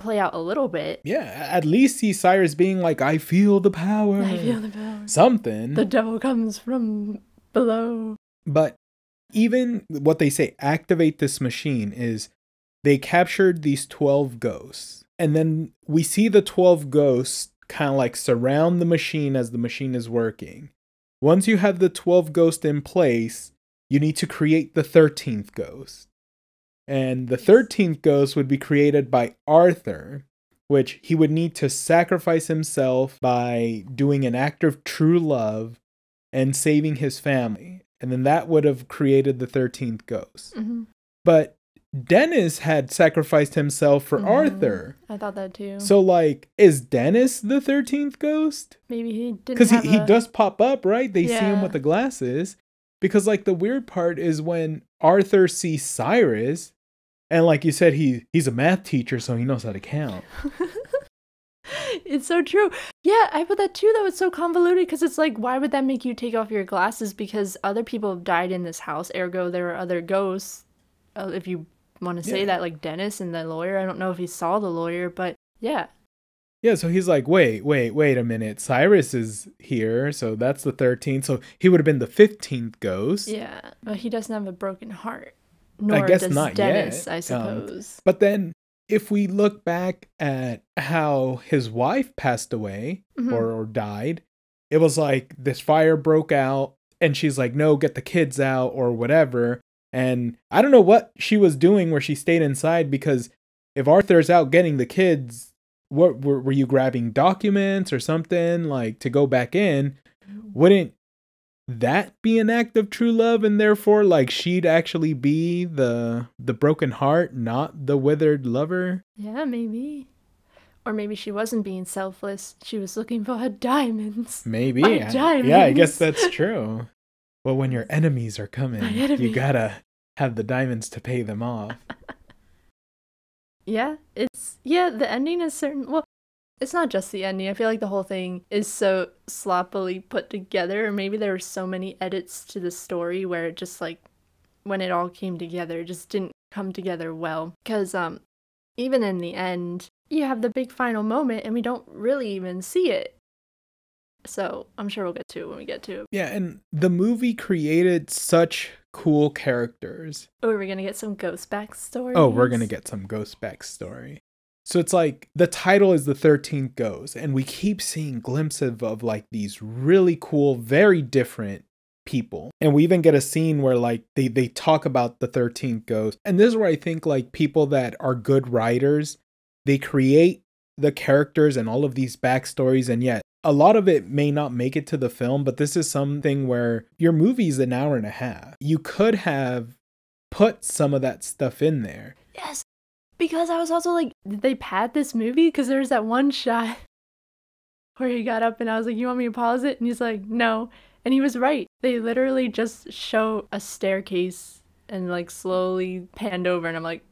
play out a little bit. Yeah, at least see Cyrus being like, I feel the power. I feel the power. Something. The devil comes from below. But even what they say, activate this machine, is they captured these twelve ghosts. And then we see the twelve ghosts kind of like surround the machine as the machine is working. Once you have the twelve ghosts in place, you need to create the thirteenth ghost. And the thirteenth ghost would be created by Arthur, which he would need to sacrifice himself by doing an act of true love and saving his family. And then that would have created the thirteenth ghost. Mm-hmm. But Dennis had sacrificed himself for mm-hmm. Arthur. I thought that too. So, like, is Dennis the thirteenth ghost? Maybe he didn't. Because he, a... he does pop up, right? They yeah. see him with the glasses. Because, like, the weird part is when Arthur sees Cyrus, and like you said, he he's a math teacher, so he knows how to count. It's so true. Yeah, I put that too, though. It's so convoluted because it's like, why would that make you take off your glasses? Because other people have died in this house, ergo there are other ghosts. Uh, if you want to say yeah. that, like Dennis and the lawyer. I don't know if he saw the lawyer, but yeah. Yeah, so he's like, wait, wait, wait a minute. Cyrus is here, so that's the thirteenth. So he would have been the fifteenth ghost. Yeah, but he doesn't have a broken heart. Nor I guess does not Dennis, yet. I suppose. Um, but then if we look back at how his wife passed away mm-hmm. or, or died, it was like this fire broke out and she's like, no, get the kids out or whatever. And I don't know what she was doing where she stayed inside, because if Arthur's out getting the kids, What were, were you grabbing documents or something like to go back in? Wouldn't that be an act of true love? And therefore, like, she'd actually be the the broken heart, not the withered lover. Yeah, maybe. Or maybe she wasn't being selfless. She was looking for her diamonds. Maybe. My I, diamonds. Yeah, I guess that's true. Well, when your enemies are coming, you gotta have the diamonds to pay them off. Yeah, it's, yeah, the ending is certain, well, it's not just the ending. I feel like the whole thing is so sloppily put together, or maybe there were so many edits to the story where it just, like, when it all came together, it just didn't come together well. Because um, even in the end, you have the big final moment, and we don't really even see it. So I'm sure we'll get to it when we get to it. Yeah, and the movie created such cool characters. Oh, we're going to get some ghost backstory. Oh, we're going to get some ghost backstory. So it's like the title is The Thirteen Ghosts, and we keep seeing glimpses of, of like these really cool, very different people. And we even get a scene where like they, they talk about the thirteen ghosts. And this is where I think like people that are good writers, they create the characters and all of these backstories, and yet a lot of it may not make it to the film, but this is something where your movie's an hour and a half. You could have put some of that stuff in there. Yes, because I was also like, did they pad this movie? Because there's that one shot where he got up and I was like, you want me to pause it? And he's like, no. And he was right. They literally just show a staircase and like slowly panned over, and I'm like,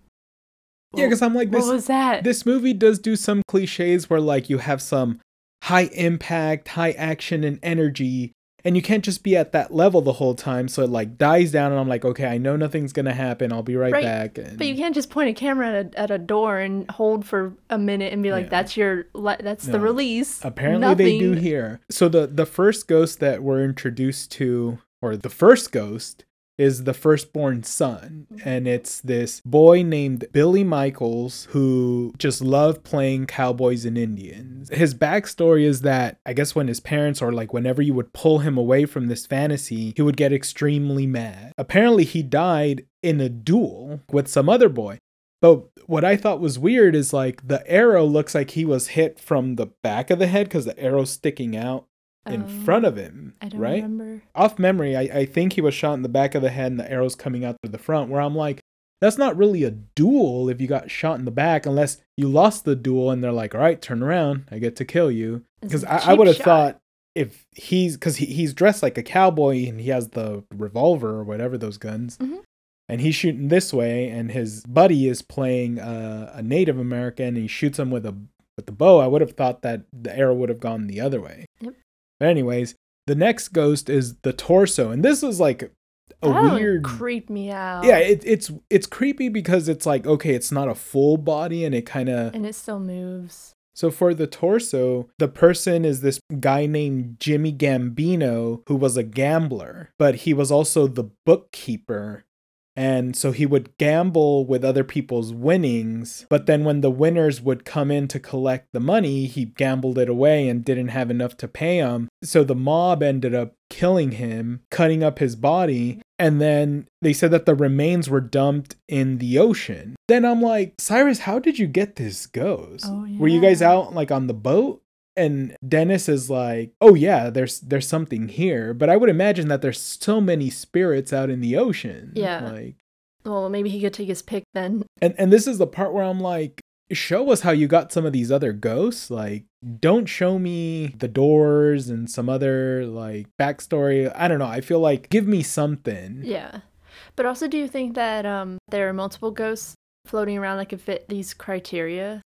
yeah, because I'm like, this, what was that? This movie does do some cliches where like you have some high impact, high action and energy, and you can't just be at that level the whole time. So it like dies down, and I'm like, okay, I know nothing's gonna happen. I'll be right, right. back. And... But you can't just point a camera at a, at a door and hold for a minute and be like, yeah. that's your, le- that's no. the release. Apparently Nothing. They do here. So the, the first ghost that we're introduced to, or the first ghost, is the firstborn son. And it's this boy named Billy Michaels who just loved playing cowboys and Indians. His backstory is that, I guess when his parents, or like whenever you would pull him away from this fantasy, he would get extremely mad. Apparently he died in a duel with some other boy. But what I thought was weird is like the arrow looks like he was hit from the back of the head because the arrow's sticking out in um, front of him, I don't right? remember. Off memory, I, I think he was shot in the back of the head and the arrow's coming out through the front, where I'm like, that's not really a duel if you got shot in the back, unless you lost the duel and they're like, all right, turn around, I get to kill you. Because I, I would have thought if he's, because he, he's dressed like a cowboy and he has the revolver or whatever, those guns, mm-hmm. and he's shooting this way, and his buddy is playing uh, a Native American and he shoots him with, a, with the bow, I would have thought that the arrow would have gone the other way. Yep. But anyways, the next ghost is the torso, and this is like a that weird creep me out. Yeah, it, it's it's creepy because it's like, okay, it's not a full body, and it kind of and it still moves. So for the torso, the person is this guy named Jimmy Gambino, who was a gambler, but he was also the bookkeeper. And so he would gamble with other people's winnings, but then when the winners would come in to collect the money, he gambled it away and didn't have enough to pay them. So the mob ended up killing him, cutting up his body, and then they said that the remains were dumped in the ocean. Then I'm like, Cyrus, how did you get this ghost? Oh, yeah. Were you guys out like on the boat? And Dennis is like, oh yeah, there's there's something here. But I would imagine that there's so many spirits out in the ocean. Yeah. Like, well, maybe he could take his pick then. And and this is the part where I'm like, show us how you got some of these other ghosts. Like, don't show me the doors and some other, like, backstory. I don't know. I feel like, give me something. Yeah. But also, do you think that um, there are multiple ghosts floating around that could fit these criteria?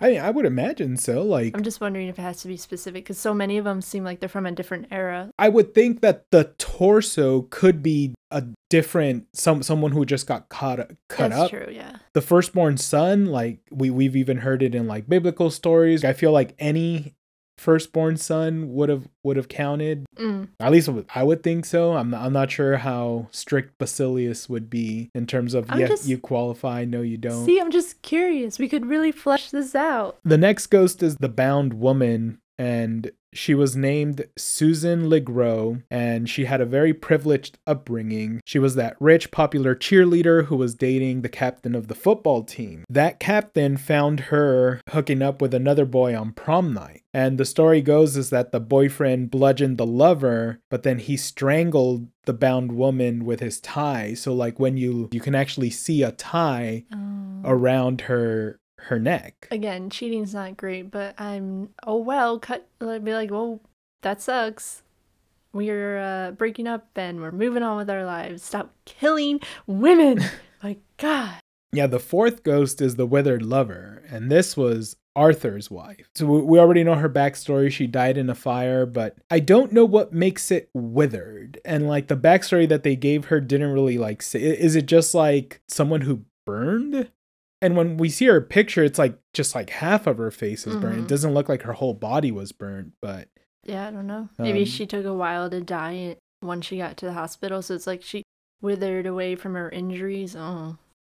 I mean, I would imagine so. Like, I'm just wondering if it has to be specific, because so many of them seem like they're from a different era. I would think that the torso could be a different some someone who just got caught cut That's up. That's true, yeah. The firstborn son, like we we've even heard it in like biblical stories. I feel like any firstborn son would have would have counted. Mm. At least I would think so. I'm not, I'm not sure how strict Basilius would be in terms of I'm yes just, you qualify, no you don't. See, I'm just curious. We could really flesh this out. The next ghost is the bound woman, and she was named Susan Legros, and she had a very privileged upbringing. She was that rich, popular cheerleader who was dating the captain of the football team. That captain found her hooking up with another boy on prom night. And the story goes is that the boyfriend bludgeoned the lover, but then he strangled the bound woman with his tie. So like when you, you can actually see a tie oh. around her her neck. Again, cheating's not great, but I'm, oh, well, cut. I'd be like, well, that sucks. We're uh, breaking up and we're moving on with our lives. Stop killing women. My God. Yeah, the fourth ghost is the withered lover, and this was Arthur's wife. So we already know her backstory. She died in a fire, but I don't know what makes it withered. And like the backstory that they gave her didn't really like say, is it just like someone who burned? And when we see her picture, it's like just like half of her face is burned. Mm-hmm. It doesn't look like her whole body was burned, but yeah, I don't know. Maybe um, she took a while to die when she got to the hospital. So it's like she withered away from her injuries. Oh.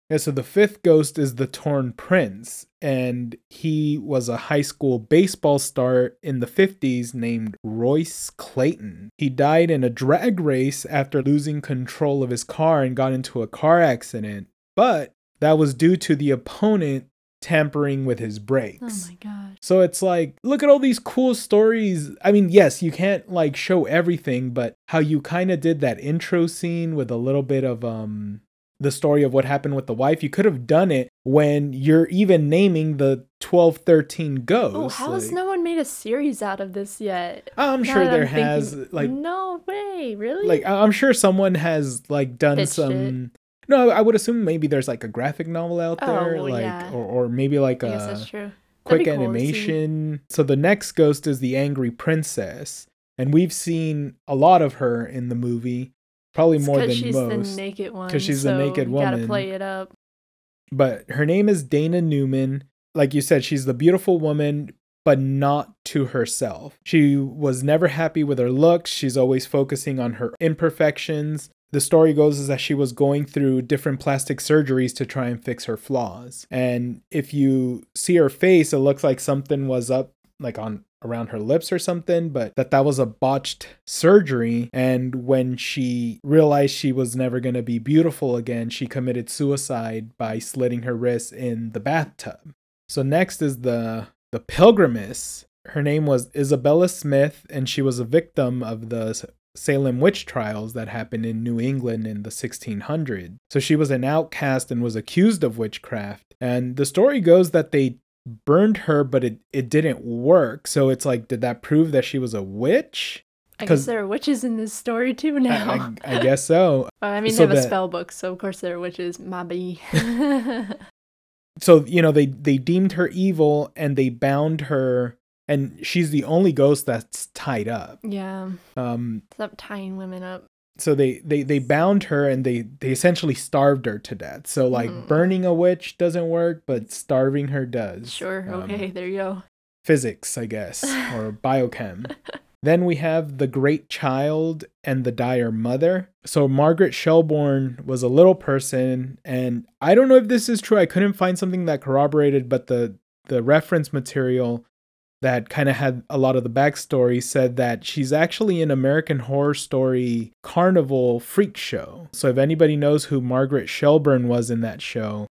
Yeah, so the fifth ghost is the Torn Prince, and he was a high school baseball star in the fifties named Royce Clayton. He died in a drag race after losing control of his car and got into a car accident, but that was due to the opponent tampering with his brakes. Oh my God. So it's like, look at all these cool stories. I mean, yes, you can't like show everything, but how you kind of did that intro scene with a little bit of, um... the story of what happened with the wife, you could have done it when you're even naming the twelve, thirteen ghosts. Oh, how like, has no one made a series out of this yet? I'm now sure there I'm has. Thinking, like, no way, really? Like, I'm sure someone has like done Pitched some. It. No, I would assume maybe there's like a graphic novel out there, oh, well, like, yeah. or, or maybe like I a guess that's true. quick cool animation. So the next ghost is the Angry Princess, and we've seen a lot more of her in the movie. Probably more than she's most. Because she's the naked one. Because she's so the naked woman. Gotta play it up. But her name is Dana Newman. Like you said, she's the beautiful woman, but not to herself. She was never happy with her looks. She's always focusing on her imperfections. The story goes is that she was going through different plastic surgeries to try and fix her flaws. And if you see her face, it looks like something was up, like on around her lips or something, but that that was a botched surgery. And when she realized she was never going to be beautiful again, she committed suicide by slitting her wrists in the bathtub. So next is the the pilgrimess. Her name was Isabella Smith, and she was a victim of the Salem Witch Trials that happened in New England in the sixteen hundreds. So she was an outcast and was accused of witchcraft. And the story goes that they burned her, but it it didn't work. So it's like, did that prove that she was a witch? I guess there are witches in this story too now. I, I, I guess so. Well, I mean, so they have that, a spell book, so of course there are witches. Maybe. So you know, they they deemed her evil and they bound her, and she's the only ghost that's tied up. Yeah. Um. Stop tying women up. So they, they, they bound her and they, they essentially starved her to death. So like mm. burning a witch doesn't work, but starving her does. Sure. Um, okay. There you go. Physics, I guess, or biochem. Then we have the Great Child and the Dire Mother. So Margaret Shelbourne was a little person, and I don't know if this is true. I couldn't find something that corroborated, but the, the reference material that kind of had a lot of the backstory said that she's actually in American Horror Story Carnival Freak Show. So if anybody knows who Margaret Shelbourne was in that show,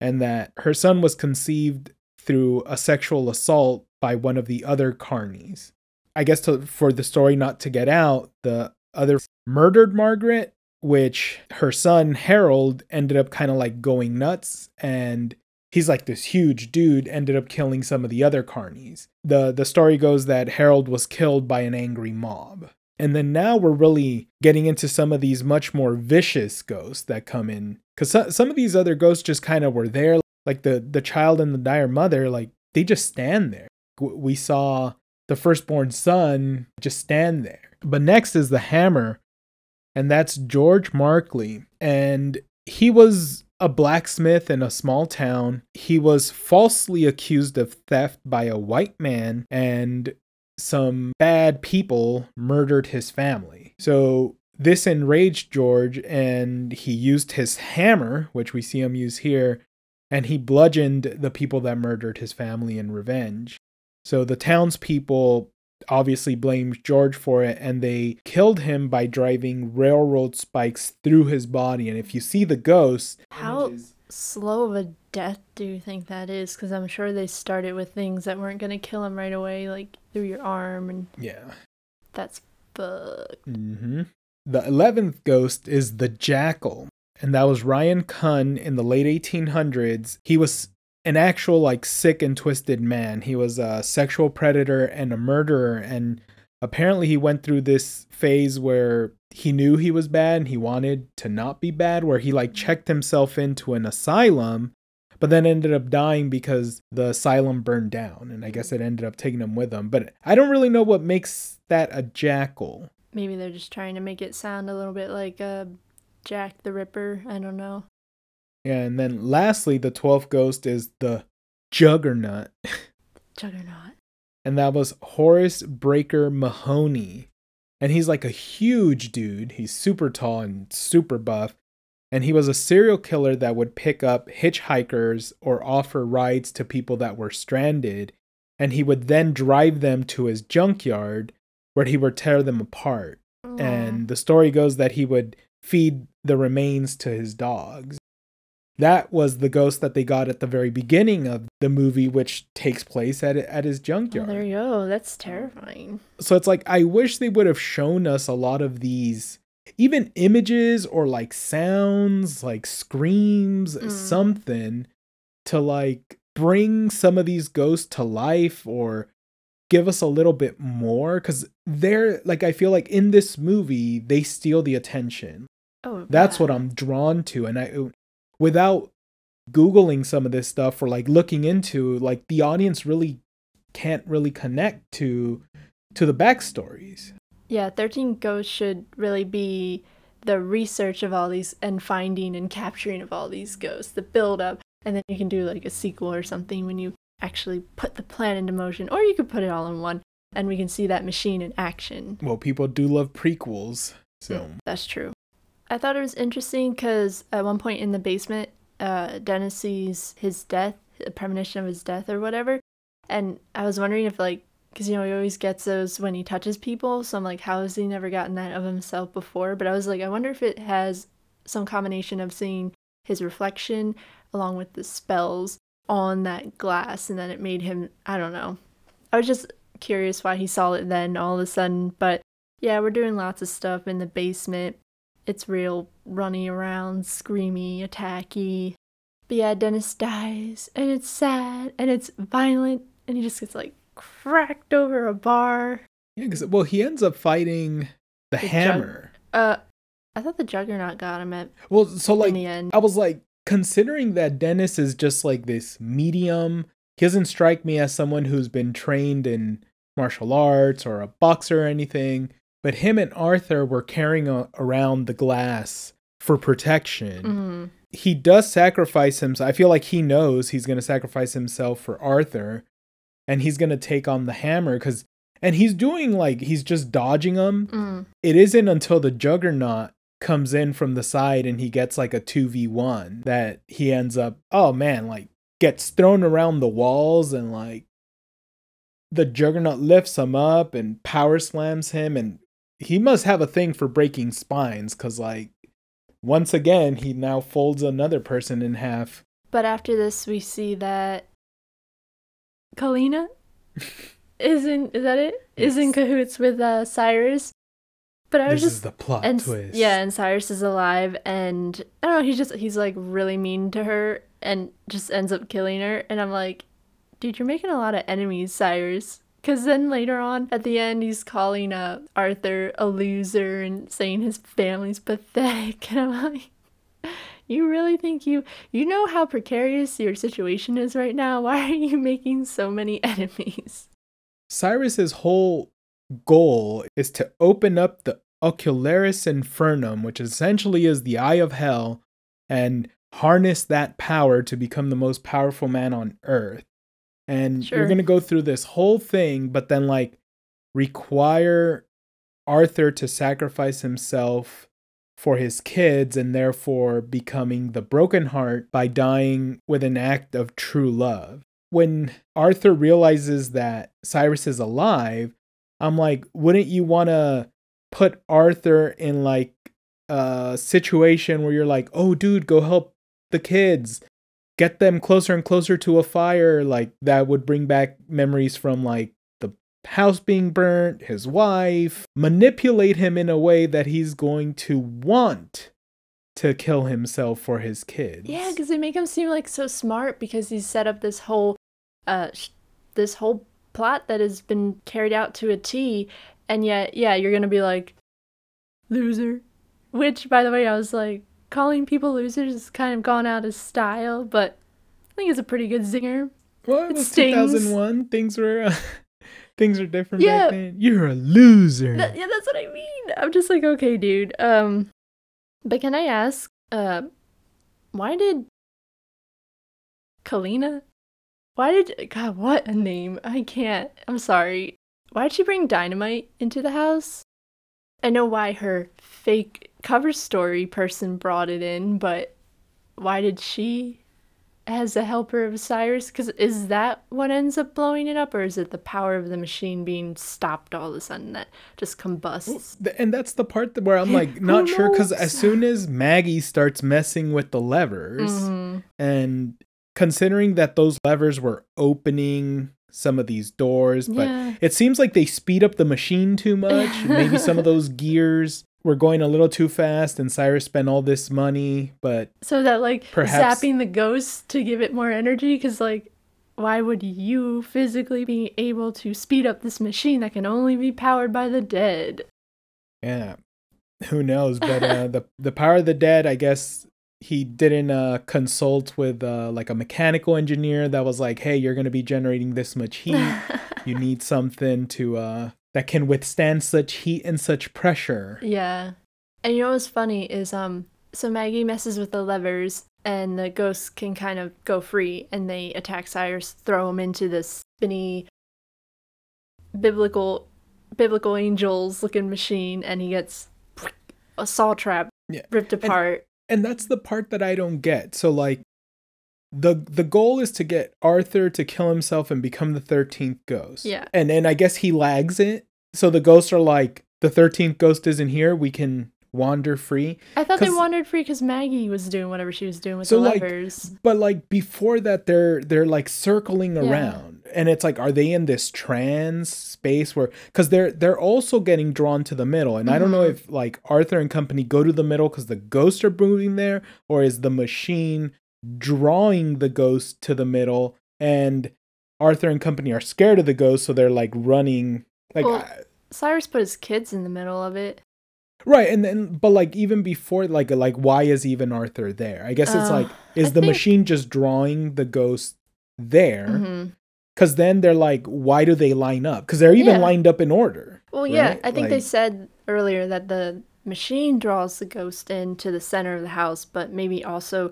and that her son was conceived through a sexual assault by one of the other carnies. I guess to, for the story not to get out, the other murdered Margaret, which her son Harold ended up kind of like going nuts, and he's like this huge dude, ended up killing some of the other carnies. The the story goes that Harold was killed by an angry mob. And then now we're really getting into some of these much more vicious ghosts that come in. Because so, some of these other ghosts just kind of were there. Like the, the child and the dire mother, like they just stand there. We saw the firstborn son just stand there. But next is the Hammer. And that's George Markley. And he was a blacksmith in a small town. He was falsely accused of theft by a white man, and some bad people murdered his family. So this enraged George, and he used his hammer, which we see him use here, and he bludgeoned the people that murdered his family in revenge. So the townspeople obviously blamed George for it, and they killed him by driving railroad spikes through his body. And if you see the ghost, how images, slow of a death do you think that is? Because I'm sure they started with things that weren't going to kill him right away, like through your arm. And yeah, that's fucked. Mm-hmm. The eleventh ghost is the Jackal, and that was Ryan Cunn in the late eighteen hundreds. He was an actual like sick and twisted man. He was a sexual predator and a murderer, and apparently he went through this phase where he knew he was bad and he wanted to not be bad, where he like checked himself into an asylum, but then ended up dying because the asylum burned down, and I guess it ended up taking him with him. But I don't really know what makes that a jackal. Maybe they're just trying to make it sound a little bit like uh, Jack the Ripper. I don't know. Yeah, and then lastly, the twelfth ghost is the Juggernaut. Juggernaut. And that was Horace Breaker Mahoney. And he's like a huge dude. He's super tall and super buff. And he was a serial killer that would pick up hitchhikers or offer rides to people that were stranded. And he would then drive them to his junkyard where he would tear them apart. Aww. And the story goes that he would feed the remains to his dogs. That was the ghost that they got at the very beginning of the movie, which takes place at at his junkyard. Oh, there you go. That's terrifying. So it's like, I wish they would have shown us a lot of these, even images or like sounds, like screams, mm. something to like bring some of these ghosts to life or give us a little bit more. Because they're like, I feel like in this movie, they steal the attention. Oh, that's wow. what I'm drawn to. And I... It, without Googling some of this stuff or like looking into, like the audience really can't really connect to to the backstories. Yeah, Thirteen Ghosts should really be the research of all these and finding and capturing of all these ghosts, the build up, and then you can do like a sequel or something when you actually put the plan into motion, or you could put it all in one and we can see that machine in action. Well, people do love prequels, so. Mm, that's true. I thought it was interesting because at one point in the basement, uh, Dennis sees his death, a premonition of his death or whatever. And I was wondering if like, because, you know, he always gets those when he touches people. So I'm like, how has he never gotten that of himself before? But I was like, I wonder if it has some combination of seeing his reflection along with the spells on that glass. And then it made him, I don't know. I was just curious why he saw it then all of a sudden. But yeah, we're doing lots of stuff in the basement. It's real runny around, screamy, attacky. But yeah, Dennis dies, and it's sad, and it's violent, and he just gets, like, cracked over a bar. Yeah, because, well, he ends up fighting the, the hammer. Jug- uh, I thought the Juggernaut got him at well, so, like, in the end. I was, like, considering that Dennis is just, like, this medium, he doesn't strike me as someone who's been trained in martial arts or a boxer or anything. But him and Arthur were carrying a- around the glass for protection. Mm-hmm. He does sacrifice himself. I feel like he knows he's going to sacrifice himself for Arthur. And he's going to take on the hammer. Cause, and he's doing like, he's just dodging them. Mm. It isn't until the Juggernaut comes in from the side and he gets like a two v one that he ends up, oh man, like gets thrown around the walls and like the Juggernaut lifts him up and power slams him. And he must have a thing for breaking spines because, like, once again, he now folds another person in half. But after this, we see that Kalina isn't, is that it? Yes. Is in cahoots with uh, Cyrus. But I was this just, is the plot and, twist. Yeah, and Cyrus is alive, and I don't know, he's just, he's like really mean to her and just ends up killing her. And I'm like, dude, you're making a lot of enemies, Cyrus. Because then later on, at the end, he's calling uh, Arthur a loser and saying his family's pathetic. And I'm like, you really think you... You know how precarious your situation is right now? Why are you making so many enemies? Cyrus's whole goal is to open up the Ocularis Infernum, which essentially is the eye of hell, and harness that power to become the most powerful man on earth. And sure. You're going to go through this whole thing, but then, like, require Arthur to sacrifice himself for his kids and therefore becoming the broken heart by dying with an act of true love. When Arthur realizes that Cyrus is alive, I'm like, wouldn't you want to put Arthur in, like, a situation where you're like, oh, dude, go help the kids. Get them closer and closer to a fire, like that would bring back memories from like the house being burnt, his wife, manipulate him in a way that he's going to want to kill himself for his kids. Yeah, because they make him seem like so smart because he's set up this whole, uh, sh- this whole plot that has been carried out to a T, and yet, yeah, you're gonna be like, loser. Which, by the way, I was like, calling people losers has kind of gone out of style, but I think it's a pretty good zinger. Well, it was two thousand one. Things were uh, things were different yeah. back then. You're a loser. Th- yeah, that's what I mean. I'm just like, okay, dude. Um, but can I ask, uh, why did Kalina? Why did God? What a name! I can't. I'm sorry. Why did she bring dynamite into the house? I know why her fake cover story person brought it in, but why did she, as a helper of Cyrus? Because is that what ends up blowing it up, or is it the power of the machine being stopped all of a sudden that just combusts? And that's the part where I'm like not sure, because as soon as Maggie starts messing with the levers, mm-hmm. and considering that those levers were opening some of these doors, but yeah. it seems like they speed up the machine too much. Maybe some of those gears were going a little too fast, and Cyrus spent all this money, but so that like perhaps... zapping the ghost to give it more energy, because like, why would you physically be able to speed up this machine that can only be powered by the dead? Yeah, who knows? But uh, the the power of the dead, I guess. He didn't uh, consult with uh, like a mechanical engineer that was like, hey, you're going to be generating this much heat. You need something to uh, that can withstand such heat and such pressure. Yeah. And you know what's funny is um, so Maggie messes with the levers and the ghosts can kind of go free, and they attack Cyrus, throw him into this spinny biblical biblical angels looking machine, and he gets a saw trap yeah. ripped apart. And- And that's the part that I don't get. So, like, the the goal is to get Arthur to kill himself and become the thirteenth ghost. Yeah. And then I guess he lags it. So the ghosts are like, the thirteenth ghost isn't here. We can wander free. I thought they wandered free because Maggie was doing whatever she was doing with so the levers. Like, but, like, before that, they're, they're like, circling yeah. around. And it's like, are they in this trans space where... Because they're, they're also getting drawn to the middle. And mm-hmm. I don't know if, like, Arthur and company go to the middle because the ghosts are moving there, or is the machine drawing the ghost to the middle, and Arthur and company are scared of the ghost, so they're, like, running... Like, well, I, Cyrus put his kids in the middle of it. Right, and then... But, like, even before, like, like why is even Arthur there? I guess uh, it's, like, is I the think... machine just drawing the ghost there? Mm-hmm. Because then they're like, why do they line up? Because they're even yeah. lined up in order. Well, right? yeah, I think like, they said earlier that the machine draws the ghost into the center of the house, but maybe also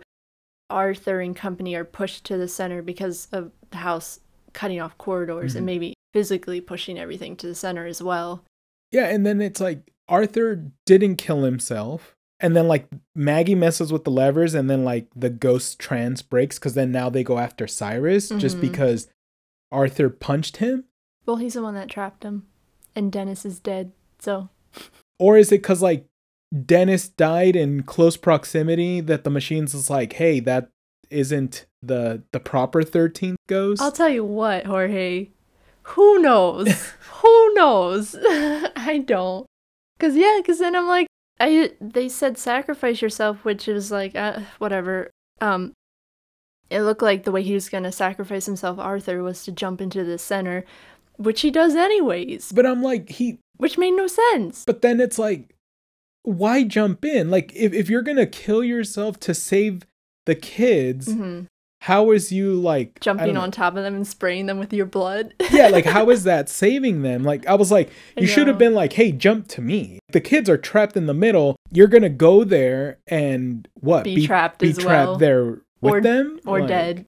Arthur and company are pushed to the center because of the house cutting off corridors mm-hmm. and maybe physically pushing everything to the center as well. Yeah, and then it's like Arthur didn't kill himself. And then, like, Maggie messes with the levers, and then, like, the ghost trance breaks, because then now they go after Cyrus mm-hmm. just because... Arthur punched him? Well, he's the one that trapped him. And Dennis is dead, so... Or is it because, like, Dennis died in close proximity that the machine's is like, hey, that isn't the the proper thirteenth ghost? I'll tell you what, Jorge. Who knows? Who knows? I don't. Because, yeah, because then I'm like... I They said sacrifice yourself, which is like, uh, whatever. Um... It looked like the way he was going to sacrifice himself, Arthur, was to jump into the center, which he does anyways. But I'm like, he... Which made no sense. But then it's like, why jump in? Like, if, if you're going to kill yourself to save the kids, mm-hmm. how is you, like... Jumping on top of them and spraying them with your blood? Yeah, like, how is that saving them? Like, I was like, you should have been like, hey, jump to me. The kids are trapped in the middle. You're going to go there and, what? Be, be trapped be as trapped well. Be trapped there... With or, them or like, dead,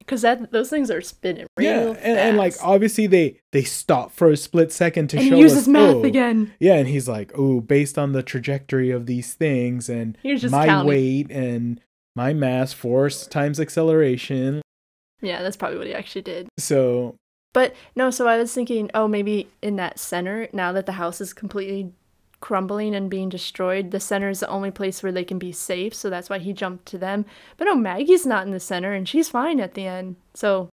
because that those things are spinning real yeah and, fast. And like obviously they they stop for a split second to and show he uses us, math oh. again yeah and he's like, oh, based on the trajectory of these things and just my counting. Weight and my mass, force times acceleration. Yeah, that's probably what he actually did. So but no, so I was thinking, oh, maybe in that center, now that the house is completely crumbling and being destroyed, the center is the only place where they can be safe, so that's why he jumped to them. But no, Maggie's not in the center, and she's fine at the end. So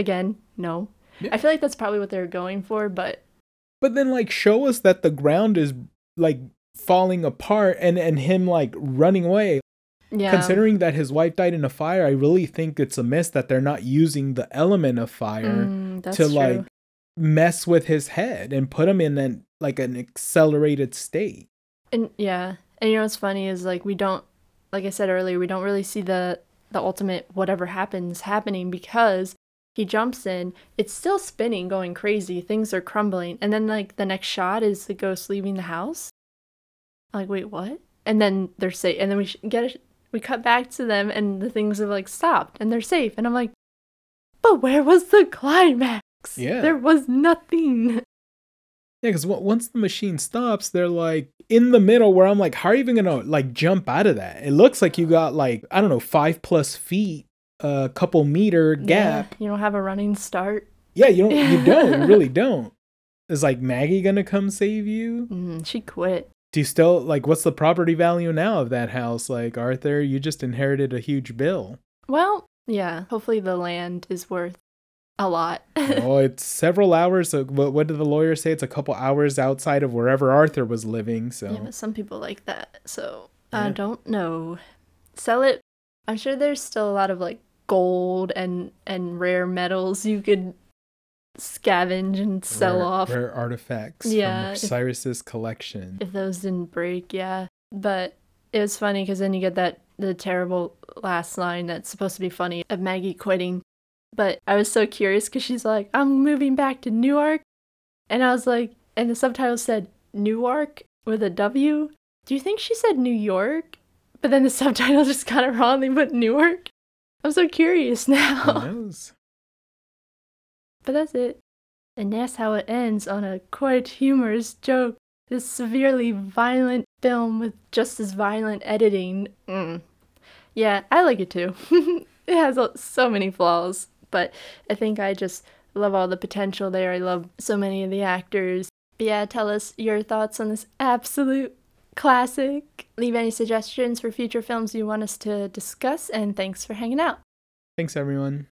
again, no. Yeah. I feel like that's probably what they're going for, but but then like show us that the ground is like falling apart and and him like running away. Yeah. Considering that his wife died in a fire, I really think it's amiss that they're not using the element of fire mm, to true. like mess with his head and put him in an, like an accelerated state. And yeah. And you know what's funny is like we don't, like I said earlier, we don't really see the, the ultimate whatever happens happening because he jumps in, it's still spinning, going crazy, things are crumbling. And then like the next shot is the ghost leaving the house. I'm like, wait, what? And then they're safe. And then we get a, we cut back to them and the things have like stopped and they're safe. And I'm like, but where was the climax? Yeah. There was nothing. Yeah, because once the machine stops, they're like in the middle where I'm like, how are you even going to like jump out of that? It looks like you got like, I don't know, five plus feet, a uh, couple meter gap. Yeah, you don't have a running start. Yeah, you don't. You don't. You really don't. Is like Maggie going to come save you? Mm, she quit. Do you still like what's the property value now of that house? Like, Arthur, you just inherited a huge bill. Well, yeah, hopefully the land is worth a lot. Oh, it's several hours. Of, what, what did the lawyer say? It's a couple hours outside of wherever Arthur was living. So yeah, but some people like that. So yeah. I don't know. Sell it. I'm sure there's still a lot of like gold and and rare metals you could scavenge and sell rare, off. Rare artifacts. Yeah, from Cyrus's if, collection. If those didn't break, yeah. But it was funny because then you get that the terrible last line that's supposed to be funny of Maggie quitting. But I was so curious because she's like, I'm moving back to Newark. And I was like, and the subtitle said Newark with a W. Do you think she said New York? But then the subtitle just got it wrong. They put Newark. I'm so curious now. Who knows? But that's it. And that's how it ends on a quite humorous joke. This severely violent film with just as violent editing. Mm. Yeah, I like it too. It has so many flaws. But I think I just love all the potential there. I love so many of the actors. But yeah, tell us your thoughts on this absolute classic. Leave any suggestions for future films you want us to discuss. And thanks for hanging out. Thanks, everyone.